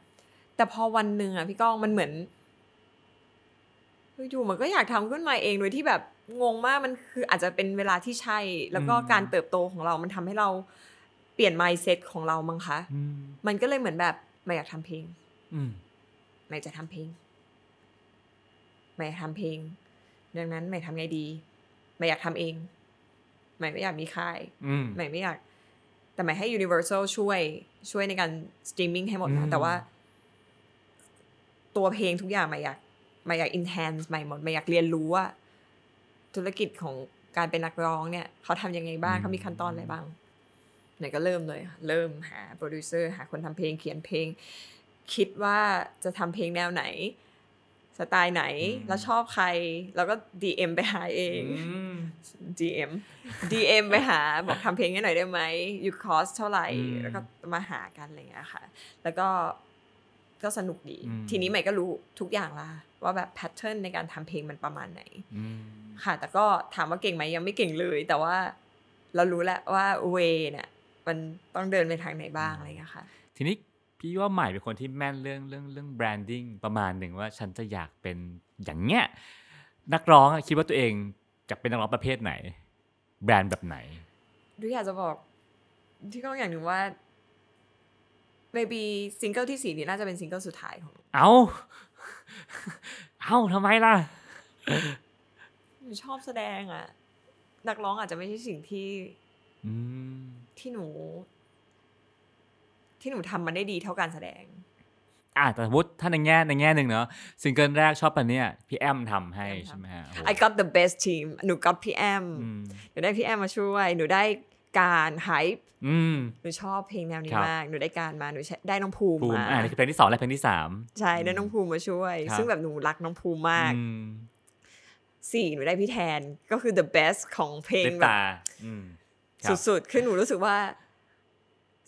แต่พอวันหนึ่งอ่ะพี่ก้องมันเหมือนอยู่มันก็อยากทำขึ้นมาเองโดยที่แบบงงมากมันคืออาจจะเป็นเวลาที่ใช่แล้วก็การเติบโตของเรามันทำให้เราเปลี่ยน mindset ของเรามั้งคะมันก็เลยเหมือนแบบไม่อยากทำเพลงไม่จะทำเพลงใหม่ทำเพลงดังนั้นใหม่ทำไงดีใหม่อยากทำเองใหม่ไม่อยากมีค่ายใหม่ไม่อยากแต่ใหม่ให้ Universal ช่วยช่วยในการสตรีมมิ่งให้หมดนะแต่ว่าตัวเพลงทุกอย่างใหม่อยากใหม่อยาก enhance ใหม่หมดใหม่อยากเรียนรู้ว่าธุรกิจของการเป็นนักร้องเนี่ยเขาทำยังไงบ้างเขามีขั้นตอนอะไรบ้างใหม่ก็เริ่มเลยเริ่มหาโปรดิวเซอร์หาคนทำเพลงเขียนเพลงคิดว่าจะทำเพลงแนวไหน สไตล์ไหนแล้วชอบใครแล้วก็ ดี เอ็ม ไปหาเอง ดี เอ็ม ดี เอ็ม ไปหาบอกทำเพลงให้หน่อยได้ไหมยูคอสเท่าไหร่แล้วก็มาหากันอะไรอย่างเงี้ยค่ะแล้วก็ก็สนุกดีทีนี้ใหม่ก็รู้ทุกอย่างละว่าแบบแพทเทิร์นในการทำเพลงมันประมาณไหนค่ะแต่ก็ถามว่าเก่งไหมยังไม่เก่งเลยแต่ว่าเรารู้แล้วว่าเวเนี่ยมันต้องเดินไปทางไหนบ้างอะไรอย่างเงี้ยค่ะทีนี้พี่ว่าใหม่เป็นคนที่แม่นเรื่องเรื่องเรื่องแบรนดิ้งประมาณหนึ่งว่าฉันจะอยากเป็นอย่างเงี้ยนักร้องคิดว่าตัวเองจะเป็นนักร้องประเภทไหนแบรนด์แบบไหนดูอยากจะบอกที่ก็อย่างหนึ่งว่า maybe ซิงเกิลที่สี่นี่น่าจะเป็นซิงเกิลสุดท้ายของเอ้าเอ้าทำไมล่ะ ชอบแสดงอ่ะนักร้องอาจจะไม่ใช่สิ่งที่ที่หนูที่หนูทำมันได้ดีเท่าการแสดงอ่ะแต่สมมุติถ้าในแง่ในแง่นึงเนาะซิงเกิลแรกชอบอันเนี้ยพี่แอมทำให้ใช่ไหมฮะ I got the best team หนู got พี่แอมหนูได้พี่แอมมาช่วยหนูได้การไฮป์หนูชอบเพลงแนวนี้มากหนูได้การมาหนูได้น้องภูมิมาอ่ะนี่คือเพลงที่สองและเพลงที่สามใช่ได้น้องภูมิมาช่วยซึ่งแบบหนูรักน้องภูมิมากสี่หนูได้พี่แทนก็คือ the best ของเพลงแบบสุดๆคือหนูรู้สึกว่า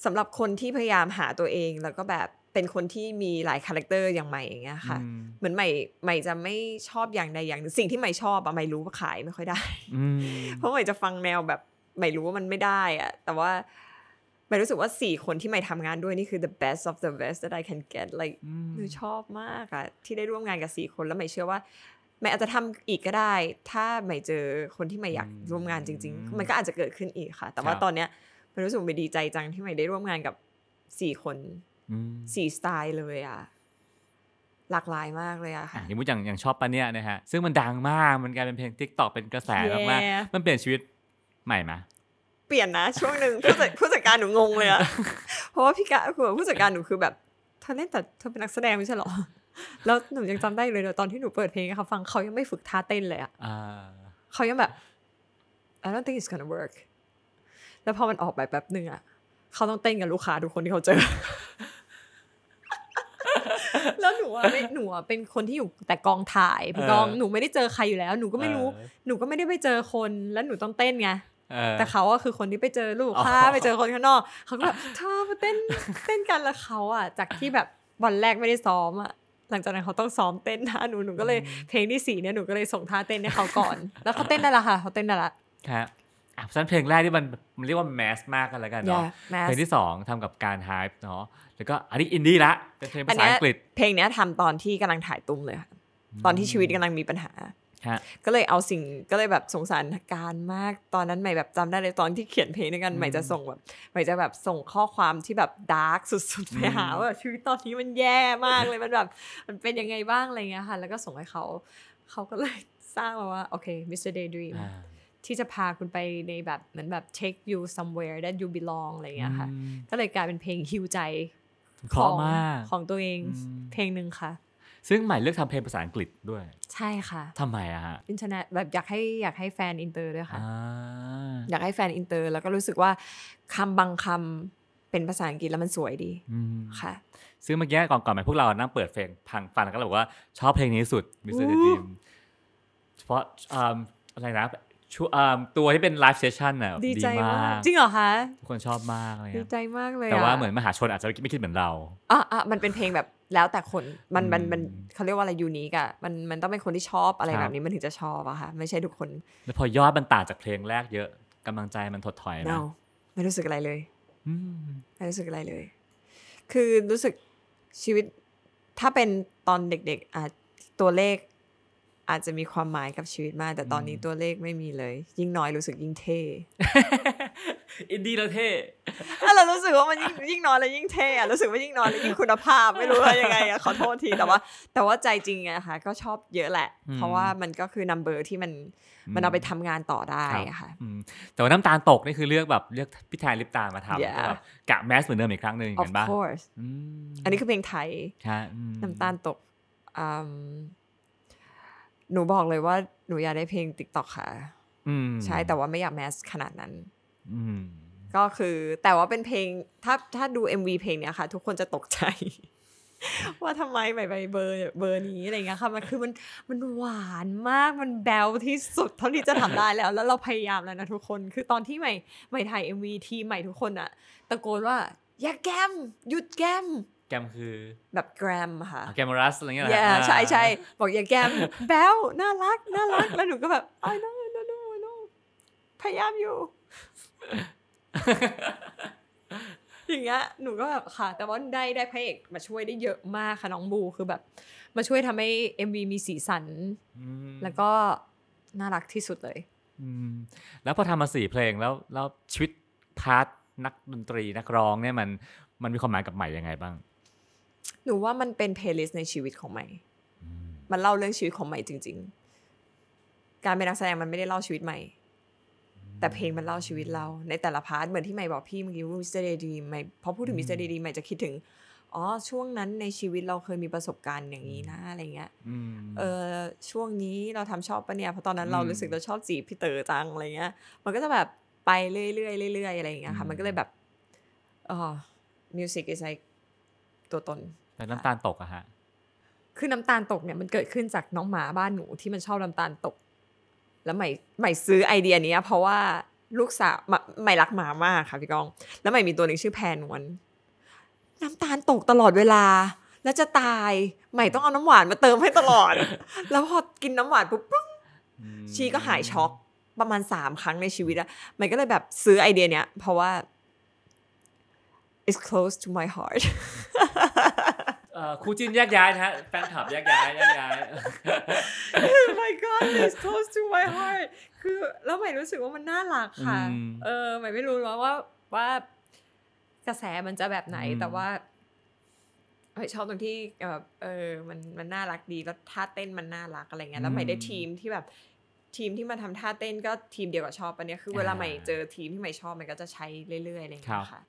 สำหรับคนที่พยายามหาตัวเองแล้วก็แบบเป็นคนที่มีหลายคาแรคเตอร์อย่างใหม่อย่างเงี้ยค่ะเหมือนใหม่ใหม่จะไม่ชอบอย่างใดอย่างหนึ่งสิ่งที่ใหม่ชอบอะใหม่รู้ว่าขายไม่ค่อยได้เพราะใหม่จะฟังแนวแบบใหม่รู้ว่ามันไม่ได้อะแต่ว่าใหม่รู้สึกว่าสี่คนที่ใหม่ทำงานด้วยนี่คือ the best of the best that I can get like หนูชอบมากอะที่ได้ร่วมงานกับสี่คนแล้วใหม่เชื่อว่าใหม่อาจจะทำอีกก็ได้ถ้าใหม่เจอคนที่ใหม่อยากร่วมงานจริงๆมันก็อาจจะเกิดขึ้นอีกค่ะแต่ว่าตอนเนี้ยมันรู้สึกไปดีใจจังที่ใหม่ได้ร่วมงานกับสี่คนสี่สไตล์เลยอ่ะหลากหลายมากเลยอ่ะค่ะอย่างอย่างอย่างชอบปะเนี่ยนะฮะซึ่งมันดังมากมันกลายเป็นเพลง TikTok เป็นกระแสมากๆมันเปลี่ยนชีวิตใหม่มั้ยเปลี่ยนนะช่วงนึง ผู้จัดผู้จัดการหนูงงเลยอ่ะ เพราะว่าพี่กะคือผู้จัดการหนูคือแบบเธอเล่นแต่เธอเป็นนักแสดงไม่ใช่หรอ แล้วหนูยังจำได้เลยตอนที่หนูเปิดเพลงให้เขาฟังเขายังไม่ฝึกท่าเต้นเลยอ่ะเขายังแบบ I don't think it's gonna workแล้วพอมันออกไปแป๊บนึงอ่ะเขาต้องเต้นกับลูกค้าทุกคนที่เขาเจอ แล้วหนูอ่ะไม่หนูอ่ะเป็นคนที่อยู่แต่กองถ่ายกองหนูไม่ได้เจอใครอยู่แล้วหนูก็ไม่รู้หนูก็ไม่ได้ไปเจอคนแล้วหนูต้องเต้นไงแต่เขาอ่ะคือคนที่ไปเจอลูกค้าไปเจอคนข้างนอกเขาก็แบบเธอมาเต้นเต้นกันแล้วเขาอ่ะจากที่แบบวันแรกไม่ได้ซ้อมอ่ะหลังจากนั้นเขาต้องซ้อมเต้นนะหนูหนูก็เลยเพลงที่สี่เนี่ยหนูก็เลยส่งท่าเต้นให้เขาก่อนแล้วเขาเต้นได้ละค่ะเขาเต้นได้ละอ่ะเพราะฉะนั้นเพลงแรกที่มันมันเรียกว่าแมสมากกันแล้วกันเนาะเพลงที่สองทำกับการไฮป์เนาะแล้วก็อันนี้อินดี้ละเป็นเพลงภาษาอังกฤษเพลงนี้ทำตอนที่กำลังถ่ายตุ้มเลยค่ะตอนที่ชีวิตกำลังมีปัญหาก็เลยเอาสิ่งก็เลยแบบสงสารการมากตอนนั้นใหม่แบบจำได้เลยตอนที่เขียนเพลงด้วยกันใหม่จะส่งแบบใหม่จะแบบส่งข้อความที่แบบดาร์กสุดๆไปหาว่าชีวิตตอนนี้มันแย่มากเลยมันแบบมันเป็นยังไงบ้างอะไรเงี้ยค่ะแล้วก็ส่งให้เขาเขาก็เลยสร้างมาว่าโอเค มิสเตอร์ Daydreamที่จะพาคุณไปในแบบเหมือนแบบ take you somewhere that you belong อะไรอย่างเงี้ยค่ะก็เลยกลายเป็นเพลงฮิวใจของของตัวเองเพลงนึงค่ะซึ่งใหม่เลือกทำเพลงภาษาอังกฤษด้วยใช่ค่ะทำไมอะฮะอินเทอร์เน็ตแบบอยากให้อยากให้แฟนอินเตอร์ด้วยค่ะอยากให้แฟนอินเตอร์แล้วก็รู้สึกว่าคำบางคำเป็นภาษาอังกฤษแล้วมันสวยดีค่ะซึ่งเมื่อกี้ก่อนก่อนใหม่พวกเรานั่งเปิดเพลงพังฟังแล้วก็บอกว่าชอบเพลงนี้สุด มิสเตอร์ Dream เพราะอะไรนะตัวที่เป็นไลฟ์เซสชั่นน่ะดีใจมากจริงเหรอคะทุกคนชอบมากเลยดีใจมากเลยแต่ว่าเหมือนมหาชนอาจจะไม่คิดเหมือนเราอ่ะอ่ะมันเป็นเพลงแบบแล้วแต่คนมันมันมันเขาเรียกว่าอะไรยูนิคอะมันมันต้องเป็นคนที่ชอบอะไรแบบนี้มันถึงจะชอบอะค่ะไม่ใช่ทุกคนแล้วพอยอดมันต่างจากเพลงแรกเยอะกำลังใจมันถดถอยนะไม่รู้สึกอะไรเลยไม่รู้สึกอะไรเลยคือรู้สึกชีวิตถ้าเป็นตอนเด็กๆอ่ะตัวเลขอาจจะมีความหมายกับชีวิตมากแต่ตอนนี้ตัวเลขไม่มีเลยยิ่งน้อยรู้สึกยิ่งเท่ อินดี้แล้วเท่ถ้าเรารู้สึกว่ามันยิ่งยิ่งน้อยแล้วยิ่งเท่อะรู้สึกว่ายิ่งน้อยแล้วยิ่งคุณภาพไม่รู้ว่ายังไงอะขอโทษทีแต่ว่าแต่ว่าใจจริงอะค่ะก็ชอบเยอะแหละเพราะว่ามันก็คือนัมเบอร์ที่มันมันเอาไปทำงานต่อได้อะค่ะแต่ว่าน้ำตาลตกนี่คือเลือกแบบเลือกพี่แทนลิปตามาทำแบบกะแมสเหมือนเดิมอีกครั้งนึงกันบ้าง of course อันนี้คือเพลงไทยน้ำตาลตกหนูบอกเลยว่าหนูอยากได้เพลง TikTok ค่ะใช่แต่ว่าไม่อยากแมสขนาดนั้นก็คือแต่ว่าเป็นเพลงถ้าถ้าดู เอ็ม วี เพลงเนี้ยค่ะทุกคนจะตกใจ ว่าทำไมใหม่ไปเบอร์เบอร์นี้อะไรเงี้ยค่ะมันคือมันมันหวานมากมันแบลที่สุดเท่าที่จะทำได้แล้วแล้วเราพยายามแล้วนะทุกคนคือตอนที่ใหม่ใหม่ถ่าย เอ็ม วี ทีใหม่ทุกคนอะตะโกนว่าอย่าแกมหยุดแกมแกมคือแบบแกรมค่ะแกมรัสอะไรเงี้ยเหรอ yeah, ใช่ใช่บอกอย่าแกมแบลน่ารักน่ารักแล้วหนูก็แบบไอ้น้องน้องน้องพยายามอยู่อย่างเงี้ยหนูก็แบบค่ะแต่ว่าได้ได้พระเอกมาช่วยได้เยอะมากค่ะน้องบูคือแบบมาช่วยทำให้ เอ็ม วี มีสีสันแล้วก็น่ารักที่สุดเลยแล้วพอทำมาสี่เพลงแล้วแล้วชีวิตพาร์ทนักดนตรีนักร้องเนี่ยมันมันมีความหมายกับใหม่ยังไงบ้างหนูว่ามันเป็นเพลย์ลิสต์ในชีวิตของใหม่มันเล่าเรื่องชีวิตของใหม่จริงๆการเป็นนักแสดงมันไม่ได้เล่าชีวิตใหม่แต่เพลงมันเล่าชีวิตเราในแต่ละพาร์ทเหมือนที่ใหม่บอกพี่เมื่อกี้ว่า มิสเตอร์ Dream ใหม่พอพูดถึง มิสเตอร์ Dream ใหม่จะคิดถึงอ๋อช่วงนั้นในชีวิตเราเคยมีประสบการณ์อย่างนี้นะอะไรเงี้ยเออช่วงนี้เราทำชอบปะเนี่ยเพราะตอนนั้นเรารู้สึกเราชอบจีบพี่เต๋อจังอะไรเงี้ยมันก็จะแบบไปเรื่อยๆเรื่อยๆอะไรอย่างเงี้ยค่ะมันก็เลยแบบอ๋อ music is like ตัวตนแต่น้ำตาลตกอะฮะคือน้ำตาลตกเนี่ยมันเกิดขึ้นจากน้องหมาบ้านหนูที่มันชอบน้ำตาลตกแล้วใหม่ใหม่ซื้อไอเดียนี้เพราะว่าลูกสาวใหม่รักหมามากค่ะพี่กองแล้วใหม่มีตัวนึงชื่อแพนวนน้ำตาลตกตลอดเวลาแล้วจะตายใหม่ต้องเอาน้ำหวานมาเติมให้ตลอด แล้วพอกินน้ำหวานปุ๊บ ชีก็หายช็อกประมาณสามครั้งในชีวิตอะใหม่ก็เลยแบบซื้อไอเดียนี้เพราะว่า it's close to my heart ครูจินแยกย้ายนะฮะแฟนคลับแยกย้ายแยกย้าย oh my god it's close to my heart คือแล้วใหม่รู้สึกว่ามันน่ารักค่ะเออใหม่ไม่รู้ว่าว่ากระแสมันจะแบบไหนแต่ว่าใหม่ชอบตรงที่แบบเออมันมันน่ารักดีแล้วท่าเต้นมันน่ารักอะไรเงี้ยแล้วใหม่ได้ทีมที่แบบทีมที่มาทำท่าเต้นก็ทีมเดียวกับชอบอันนี้คือเวลาใหม่เจอทีมที่ใหม่ชอบมันก็จะใช้เรื่อยๆอะไรอย่างเงี้ยค่ะ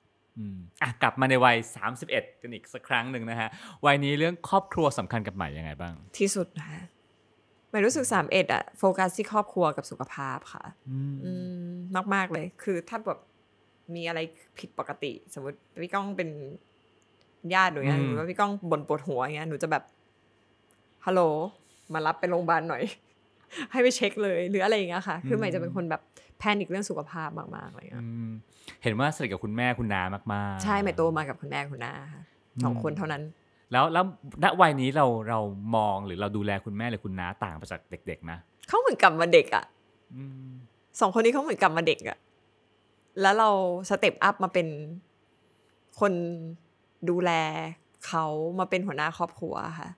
อ่ะกลับมาในวัยสามสิบเอ็ดกันอีกสักครั้งหนึ่งนะฮะวัยนี้เรื่องครอบครัวสำคัญกับใหม่ยังไงบ้างที่สุดนะคะใหม่รู้สึกสามสิบเอ็ดอ่ะโฟกัสที่ครอบครัวกับสุขภาพค่ะอืมมากๆเลยคือถ้าแบบมีอะไรผิดปกติสมมติพี่ก้องเป็นญาติหนูนะหรือว่าพี่ก้องบ่นปวดหัวอย่างเงี้ยหนูจะแบบฮัลโหลมารับไปโรงพยาบาลหน่อยให้ไปเช็คเลยหรืออะไรอย่างเงี้ยค่ะคือใหม่จะเป็นคนแบบแพนิคเรื่องสุขภาพมากๆอะไรเงี้ยเห็นว่าสนิทกับคุณแม่คุณน้ามากๆใช่ใหม่โตมากับคุณแม่คุณน้าค่ะสองคนเท่านั้นแล้วแล้วณวัยนี้เราเรามองหรือเราดูแลคุณแม่หรือคุณน้าต่างไปจากเด็กๆนะเขาเหมือนกลับมาเด็กอ่ะสองคนนี้เขาเหมือนกลับมาเด็กอ่ะแล้วเราสเต็ปอัพมาเป็นคนดูแลเขามาเป็นหัวหน้าครอบครัวค่ะ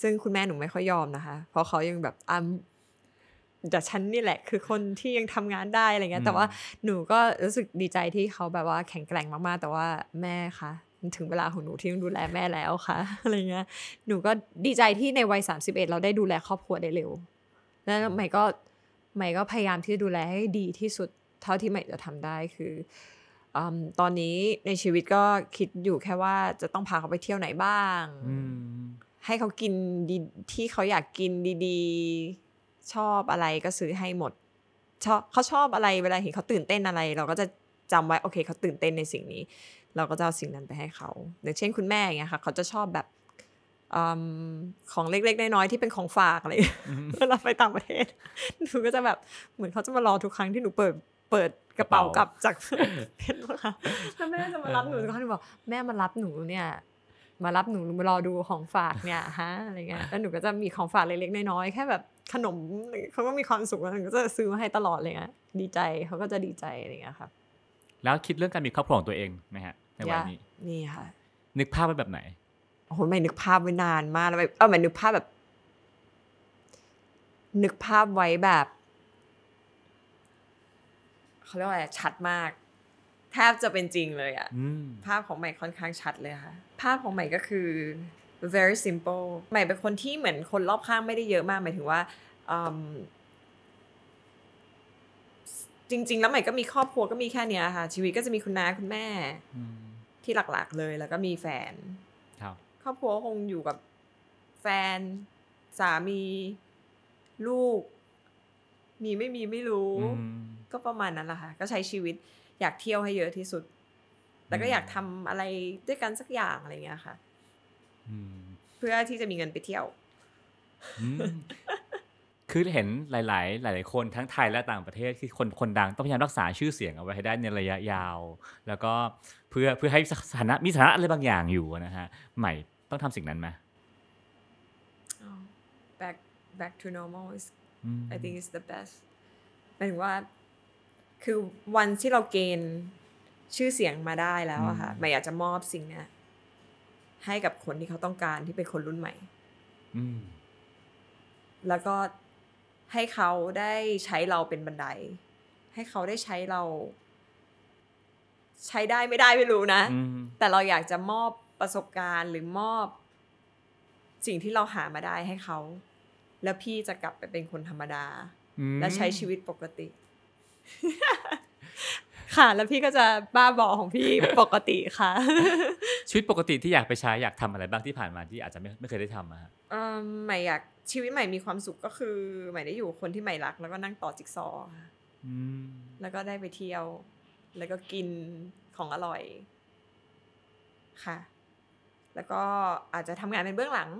ซึ่งคุณแม่หนูไม่ค่อยยอมนะคะเพราะเขายังแบบอ้ำแต่ฉันนี่แหละคือคนที่ยังทำงานได้อะไรเงี้ยแต่ว่าหนูก็รู้สึกดีใจที่เขาแบบว่าแข็งแกร่งมากๆแต่ว่าแม่คะถึงเวลาของหนูที่ต้องดูแลแม่แล้วค่ะอะไรเงี้ยหนูก็ดีใจที่ในวัยสามสิบเอ็ดเราได้ดูแลครอบครัวได้เร็วแล้วใหม่ก็ใหม่ก็พยายามที่จะดูแลให้ดีที่สุดเท่าที่ใหม่จะทำได้คือตอนนี้ในชีวิตก็คิดอยู่แค่ว่าจะต้องพาเขาไปเที่ยวไหนบ้างให้เขากินที่เขาอยากกินดีๆชอบอะไรก็ซื้อให้หมดชอบเขาชอบอะไรเวลาเห็นเขาตื่นเต้นอะไรเราก็จะจำไว้โอเคเขาตื่นเต้นในสิ่งนี้เราก็จะเอาสิ่งนั้นไปให้เขาอย่างเช่นคุณแม่อย่างเงี้ยค่ะเขาจะชอบแบบของเล็กๆน้อยๆที่เป็นของฝากอะไรเวลาไปต่างประเทศหนูก็จะแบบเหมือนเขาจะมารอทุกครั้งที่หนูเปิดเปิดกระเป๋ากลับจากเพชรค่ะแล้วแม่จะมารับหนูเขาบอกแม่มารับหนูเนี่ยมารับหนูมารอดูของฝากเนี่ยฮะอะไรเงี้ยแล้วหนูก็จะมีของฝากเล็กๆน้อยๆแค่แบบขนมเขาก็มีความสุขแล้วหนูก็จะซื้อมาให้ตลอดเลยเงี้ยดีใจเขาก็จะดีใจอะไรเงี้ยครับแล้วคิดเรื่องการมีครอบครัวของตัวเองไหมฮะในวันนี้นี่ค่ะนึกภาพไว้แบบไหนโอ้โหไม่นึกภาพไว้นานมากแล้วแบบเออไม่นึกภาพแบบนึกภาพไว้แบบเขาเรียกว่าอะไรชัดมากแทบจะเป็นจริงเลยอ่ะภาพของใหม่ค่อนข้างชัดเลยค่ะภาพของใหม่ก็คือ very simple ใหม่เป็นคนที่เหมือนคนรอบข้างไม่ได้เยอะมากหมายถึงว่าจริงๆแล้วใหม่ก็มีครอบครัวก็มีแค่เนี้ยค่ะชีวิตก็จะมีคุณน้าคุณแม่ที่หลักๆเลยแล้วก็มีแฟนครอบครัวคงอยู่กับแฟนสามีลูกมีไม่มีไม่รู้ก็ประมาณนั้นแหละค่ะก็ใช้ชีวิตอยากเที่ยวให้เยอะที่สุดแล้วก็อยากทำอะไรด้วยกันสักอย่างอะไรเงี้ยค่ะ เพื่อที่จะมีเงินไปเที่ยวคือเห็นหลายๆหลายๆคนทั้งไทยและต่างประเทศที่คนคนดังต้องพยายามรักษาชื่อเสียงเอาไว้ให้ได้ในระยะยาวแล้วก็เพื่อเพื่อให้สถานะมีสถานะอะไรบางอย่างอยู่นะฮะใหม่ต้องทำสิ่งนั้นไหม back back to normal is I think is the best หมายถึงว่าคือวันที่เราเกณฑ์ชื่อเสียงมาได้แล้วอะค่ะใหม่อยากจะมอบสิ่งนี้ให้กับคนที่เขาต้องการที่เป็นคนรุ่นใหม่แล้วก็ให้เขาได้ใช้เราเป็นบันไดให้เขาได้ใช้เราใช้ได้ไม่ได้ไม่รู้นะแต่เราอยากจะมอบประสบการณ์หรือมอบสิ่งที่เราหามาได้ให้เขาแล้วพี่จะกลับไปเป็นคนธรรมดาและใช้ชีวิตปกติ ค่ะแล้วพี่ก็จะบ้าบอของพี่ปกติค่ะ ชีวิตปกติที่อยากไปใช้อยากทำอะไรบ้างที่ผ่านมาที่อาจจะไม่ไม่เคยได้ทำอะฮะเอ่อใหม่อยากชีวิตใหม่มีความสุขก็คือใหม่ได้อยู่คนที่ใหม่รักแล้วก็นั่งต่อจิ๊กซอว์ค่ะแล้วก็ได้ไปเที่ยวแล้วก็กินของอร่อยค่ะแล้วก็อาจจะทำงานเป็นเบื้องหลัง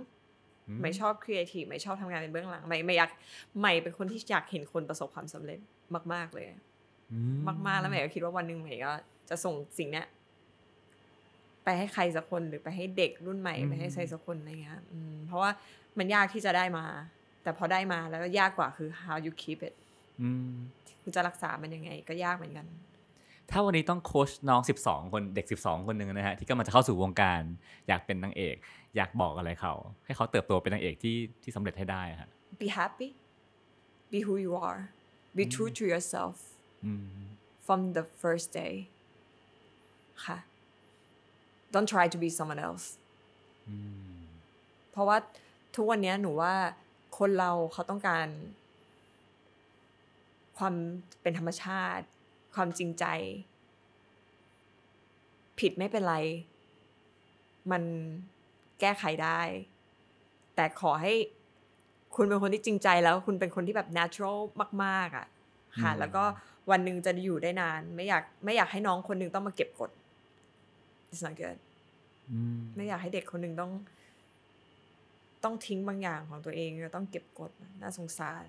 ใหม่ชอบครีเอทีฟใหม่ชอบทำงานเป็นเบื้องหลังใหม่ใหม่อยากใหม่เป็นคนที่อยากเห็นคนประสบความสำเร็จมากๆเลยมากๆแล้วใหม่ก็คิดว่าวันหนึ่งใหม่ก็จะส่งสิ่งนี้ไปให้ใครสักคนหรือไปให้เด็กรุ่นใหม่ไปให้ใครสักคนอะไรเงี้ยเพราะว่ามันยากที่จะได้มาแต่พอได้มาแล้วยากกว่าคือ how you keep it คุณจะรักษามันยังไงก็ยากเหมือนกันถ้าวันนี้ต้องโค้ชน้องสิบสองคนเด็กสิบสองคนนึงนะฮะที่กำลังจะเข้าสู่วงการอยากเป็นนางเอกอยากบอกอะไรเขาให้เขาเติบโตเป็นนางเอกที่ที่สำเร็จให้ได้ฮะ be happy be who you are be true to yourself from the first day ค่ะ don't try to be someone else เพราะว่าทุกวันนี้หนูว่าคนเราเขาต้องการความเป็นธรรมชาติความจริงใจผิดไม่เป็นไรมันแก้ไขได้แต่ขอให้คุณเป็นคนที่จริงใจแล้วคุณเป็นคนที่แบบ natural มากๆอ่ะค่ะแล้วก็วันหนึ่งจะอยู่ได้นานไม่อยากไม่อยากให้น้องคนหนึ่งต้องมาเก็บกด it's not good ไม่อยากให้เด็กคนหนึ่งต้องต้องทิ้งบางอย่างของตัวเองแล้วต้องเก็บกดน่าสงสาร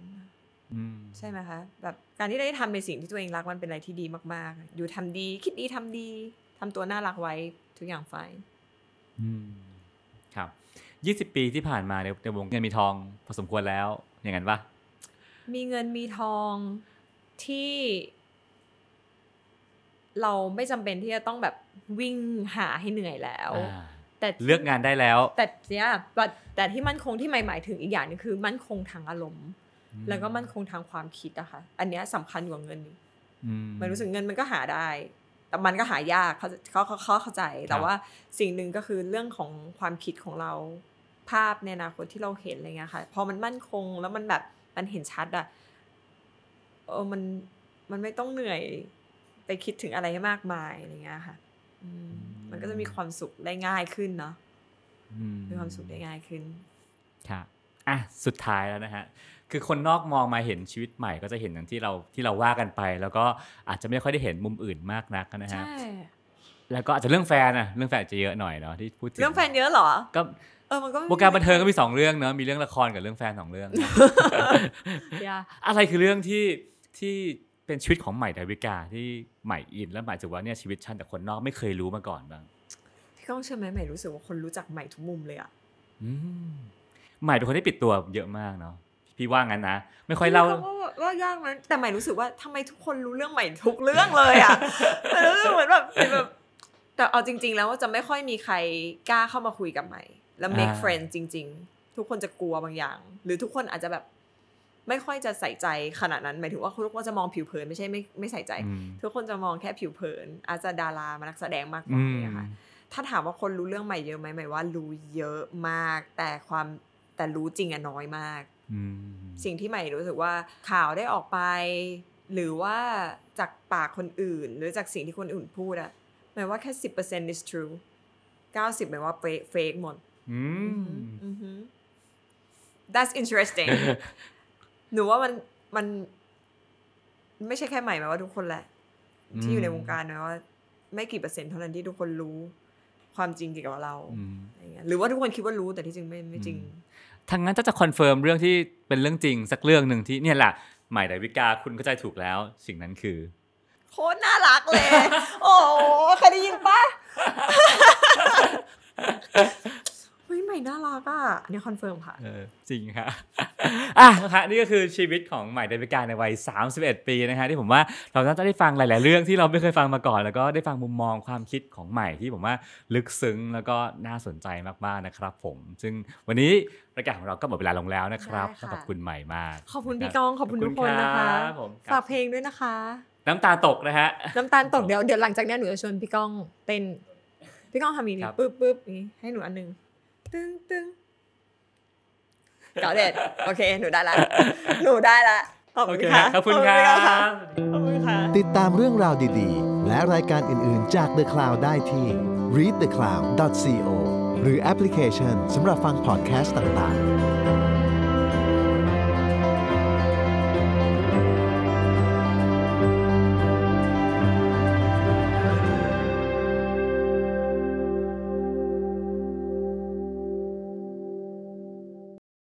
ใช่ไหมคะแบบการที่ได้ทำในสิ่งที่ตัวเองรักมันเป็นอะไรที่ดีมากๆอยู่ทำดีคิดดีทำดีทำตัวน่ารักไว้ทุกอย่างไฟครับยี่สิบปีที่ผ่านมาในในวงเงินมีทองพอสมควรแล้วอย่างนั้นปะมีเงินมีทองที่เราไม่จำเป็นที่จะต้องแบบวิ่งหาให้เหนื่อยแล้วแต่เลือกงานได้แล้วแต่เนี่ยแต่ที่มั่นคงที่หมายถึงอีกอย่างนึงคือมั่นคงทางอารมณ์แล้วก็มั่นคงทางความคิดนะคะอันนี้สำคัญกว่าเงินมันรู้สึกเงินมันก็หาได้แต่มันก็หายากเขาเขาเขาเข้าใจแต่ว่าสิ่งหนึ่งก็คือเรื่องของความคิดของเราภาพในอนาคตที่เราเห็นอะไรเงี้ยค่ะพอมันมั่นคงแล้วมันแบบมันเห็นชัดอะเออมันมันไม่ต้องเหนื่อยไปคิดถึงอะไรให้มากมายอะไรเงี้ยค่ะมันก็จะมีความสุขได้ง่ายขึ้นเนาะมีความสุขได้ง่ายขึ้นค่ะอ่ะสุดท้ายแล้วนะฮะคือคนนอกมองมาเห็นชีวิตใหม่ก็จะเห็นอย่างที่เราที่เราว่ากันไปแล้วก็อาจจะไม่ค่อยได้เห็นมุมอื่นมากนักนะฮะใช่แล้วก็อาจจะเรื่องแฟนนะเรื่องแฟนจะเยอะหน่อยเนาะที่พูดถึงเรื่องแฟนเยอะเหรอก็เออมันก็วงการบันเทิงก็มีสองเรื่องเนาะมีเรื่องละครกับเรื่องแฟนสองเรื่อง อะไรคือเรื่องที่ที่เป็นชีวิตของใหม่ดาวิกาที่ใหม่อินและใหม่ถือว่าเนี่ยชีวิตฉันแต่คนนอกไม่เคยรู้มาก่อนบ้างพี่ก้องเชื่อไหมใหม่รู้สึกว่าคนรู้จักใหม่ทุกมุมเลยอ่ะใหม่เป็นคนที่ปิดตัวเยอะมากเนาะพี่ว่างั้นนะไม่ค่อยเล่าว่ายากนะแต่ใหม่รู้สึกว่าทำไมทุกคนรู้เรื่องใหม่ทุกเรื่องเลยอ่ะรู้สึกเหมือนแบบแบบแต่เอาจริงๆแล้วว่าจะไม่ค่อยมีใครกล้าเข้ามาคุยกับใหม่แล้ว make friend จริงๆทุกคนจะกลัวบางอย่างหรือทุกคนอาจจะแบบไม่ค่อยจะใส่ใจขนาดนั้นหมายถึงว่าทุกคนจะมองผิวเผินไม่ใช่ไม่ไม่ใส่ใจทุกคนจะมองแค่ผิวเผินอาจจะดารามานักแสดงมากกว่านะคะถ้าถามว่าคนรู้เรื่องใหม่เยอะไหมหมายว่ารู้เยอะมากแต่ความแต่รู้จริงอะน้อยมากสิ่งที่ใหม่รู้สึกว่าข่าวได้ออกไปหรือว่าจากปากคนอื่นหรือจากสิ่งที่คนอื่นพูดอะหมายว่าแค่ สิบเปอร์เซ็นต์ is true เก้าสิบเปอร์เซ็นต์ หมายว่า fake หมด that's interesting หนูว่ามันมันไม่ใช่แค่ใหม่หมายว่าทุกคนแหละที่อยู่ในวงการหมายว่าไม่กี่เปอร์เซ็นต์เท่านั้นที่ทุกคนรู้ ความจริงเกี่ยวกับเราอะไรเงี้ยหรือว่าทุกคนคิดว่ารู้แต่ที่จริงไม่ไม่จริงทางนั้นจะจะคอนเฟิร์มเรื่องที่เป็นเรื่องจริงสักเรื่องนึงที่เนี่ยแหละใหม่ดาวิกาคุณเข้าใจถูกแล้วสิ่งนั้นคือโคตรน่ารักเลยโอ้ใครได้ยินปะเฮ้ยใหม่น่ารักอ่ะอันนี้คอนเฟิร์มค่ะเออจริงค่ะอ่ะนะคะนี่ก็คือชีวิตของใหม่ดาวิกาในวัยสามสิบเอ็ดปีนะคะที่ผมว่าเราน่าจะได้ฟังหลายๆเรื่องที่เราไม่เคยฟังมาก่อนแล้วก็ได้ฟังมุมมองความคิดของใหม่ที่ผมว่าลึกซึ้งแล้วก็น่าสนใจมากๆนะครับผมซึ่งวันนี้รายการของเราก็หมดเวลาลงแล้วนะครับขอบคุณใหม่มากขอบคุณพี่กองขอบคุณทุกคนนะคะฝากเพลงด้วยนะคะน้ำตาตกนะฮะน้ำตาตกเดี๋ยวเดี๋ยวหลังจากนี้หนูจะชวนพี่ก้องเต้นพี่ก้องทำมีนี่ปึ๊บปึ๊บนี่ให้หนูอันนึงตึ้งตึ้งเก่าเด็ดโอเคหนูได้ละหนูได้ละขอบคุณค่ะขอบคุณค่ะขอบคุณค่ะติดตามเรื่องราวดีๆและรายการอื่นๆจาก The Cloud ได้ที่ รีด เดอะ คลาวด์ ดอท ซี โอ หรือแอปพลิเคชันสำหรับฟังพอดแคสต์ต่างๆ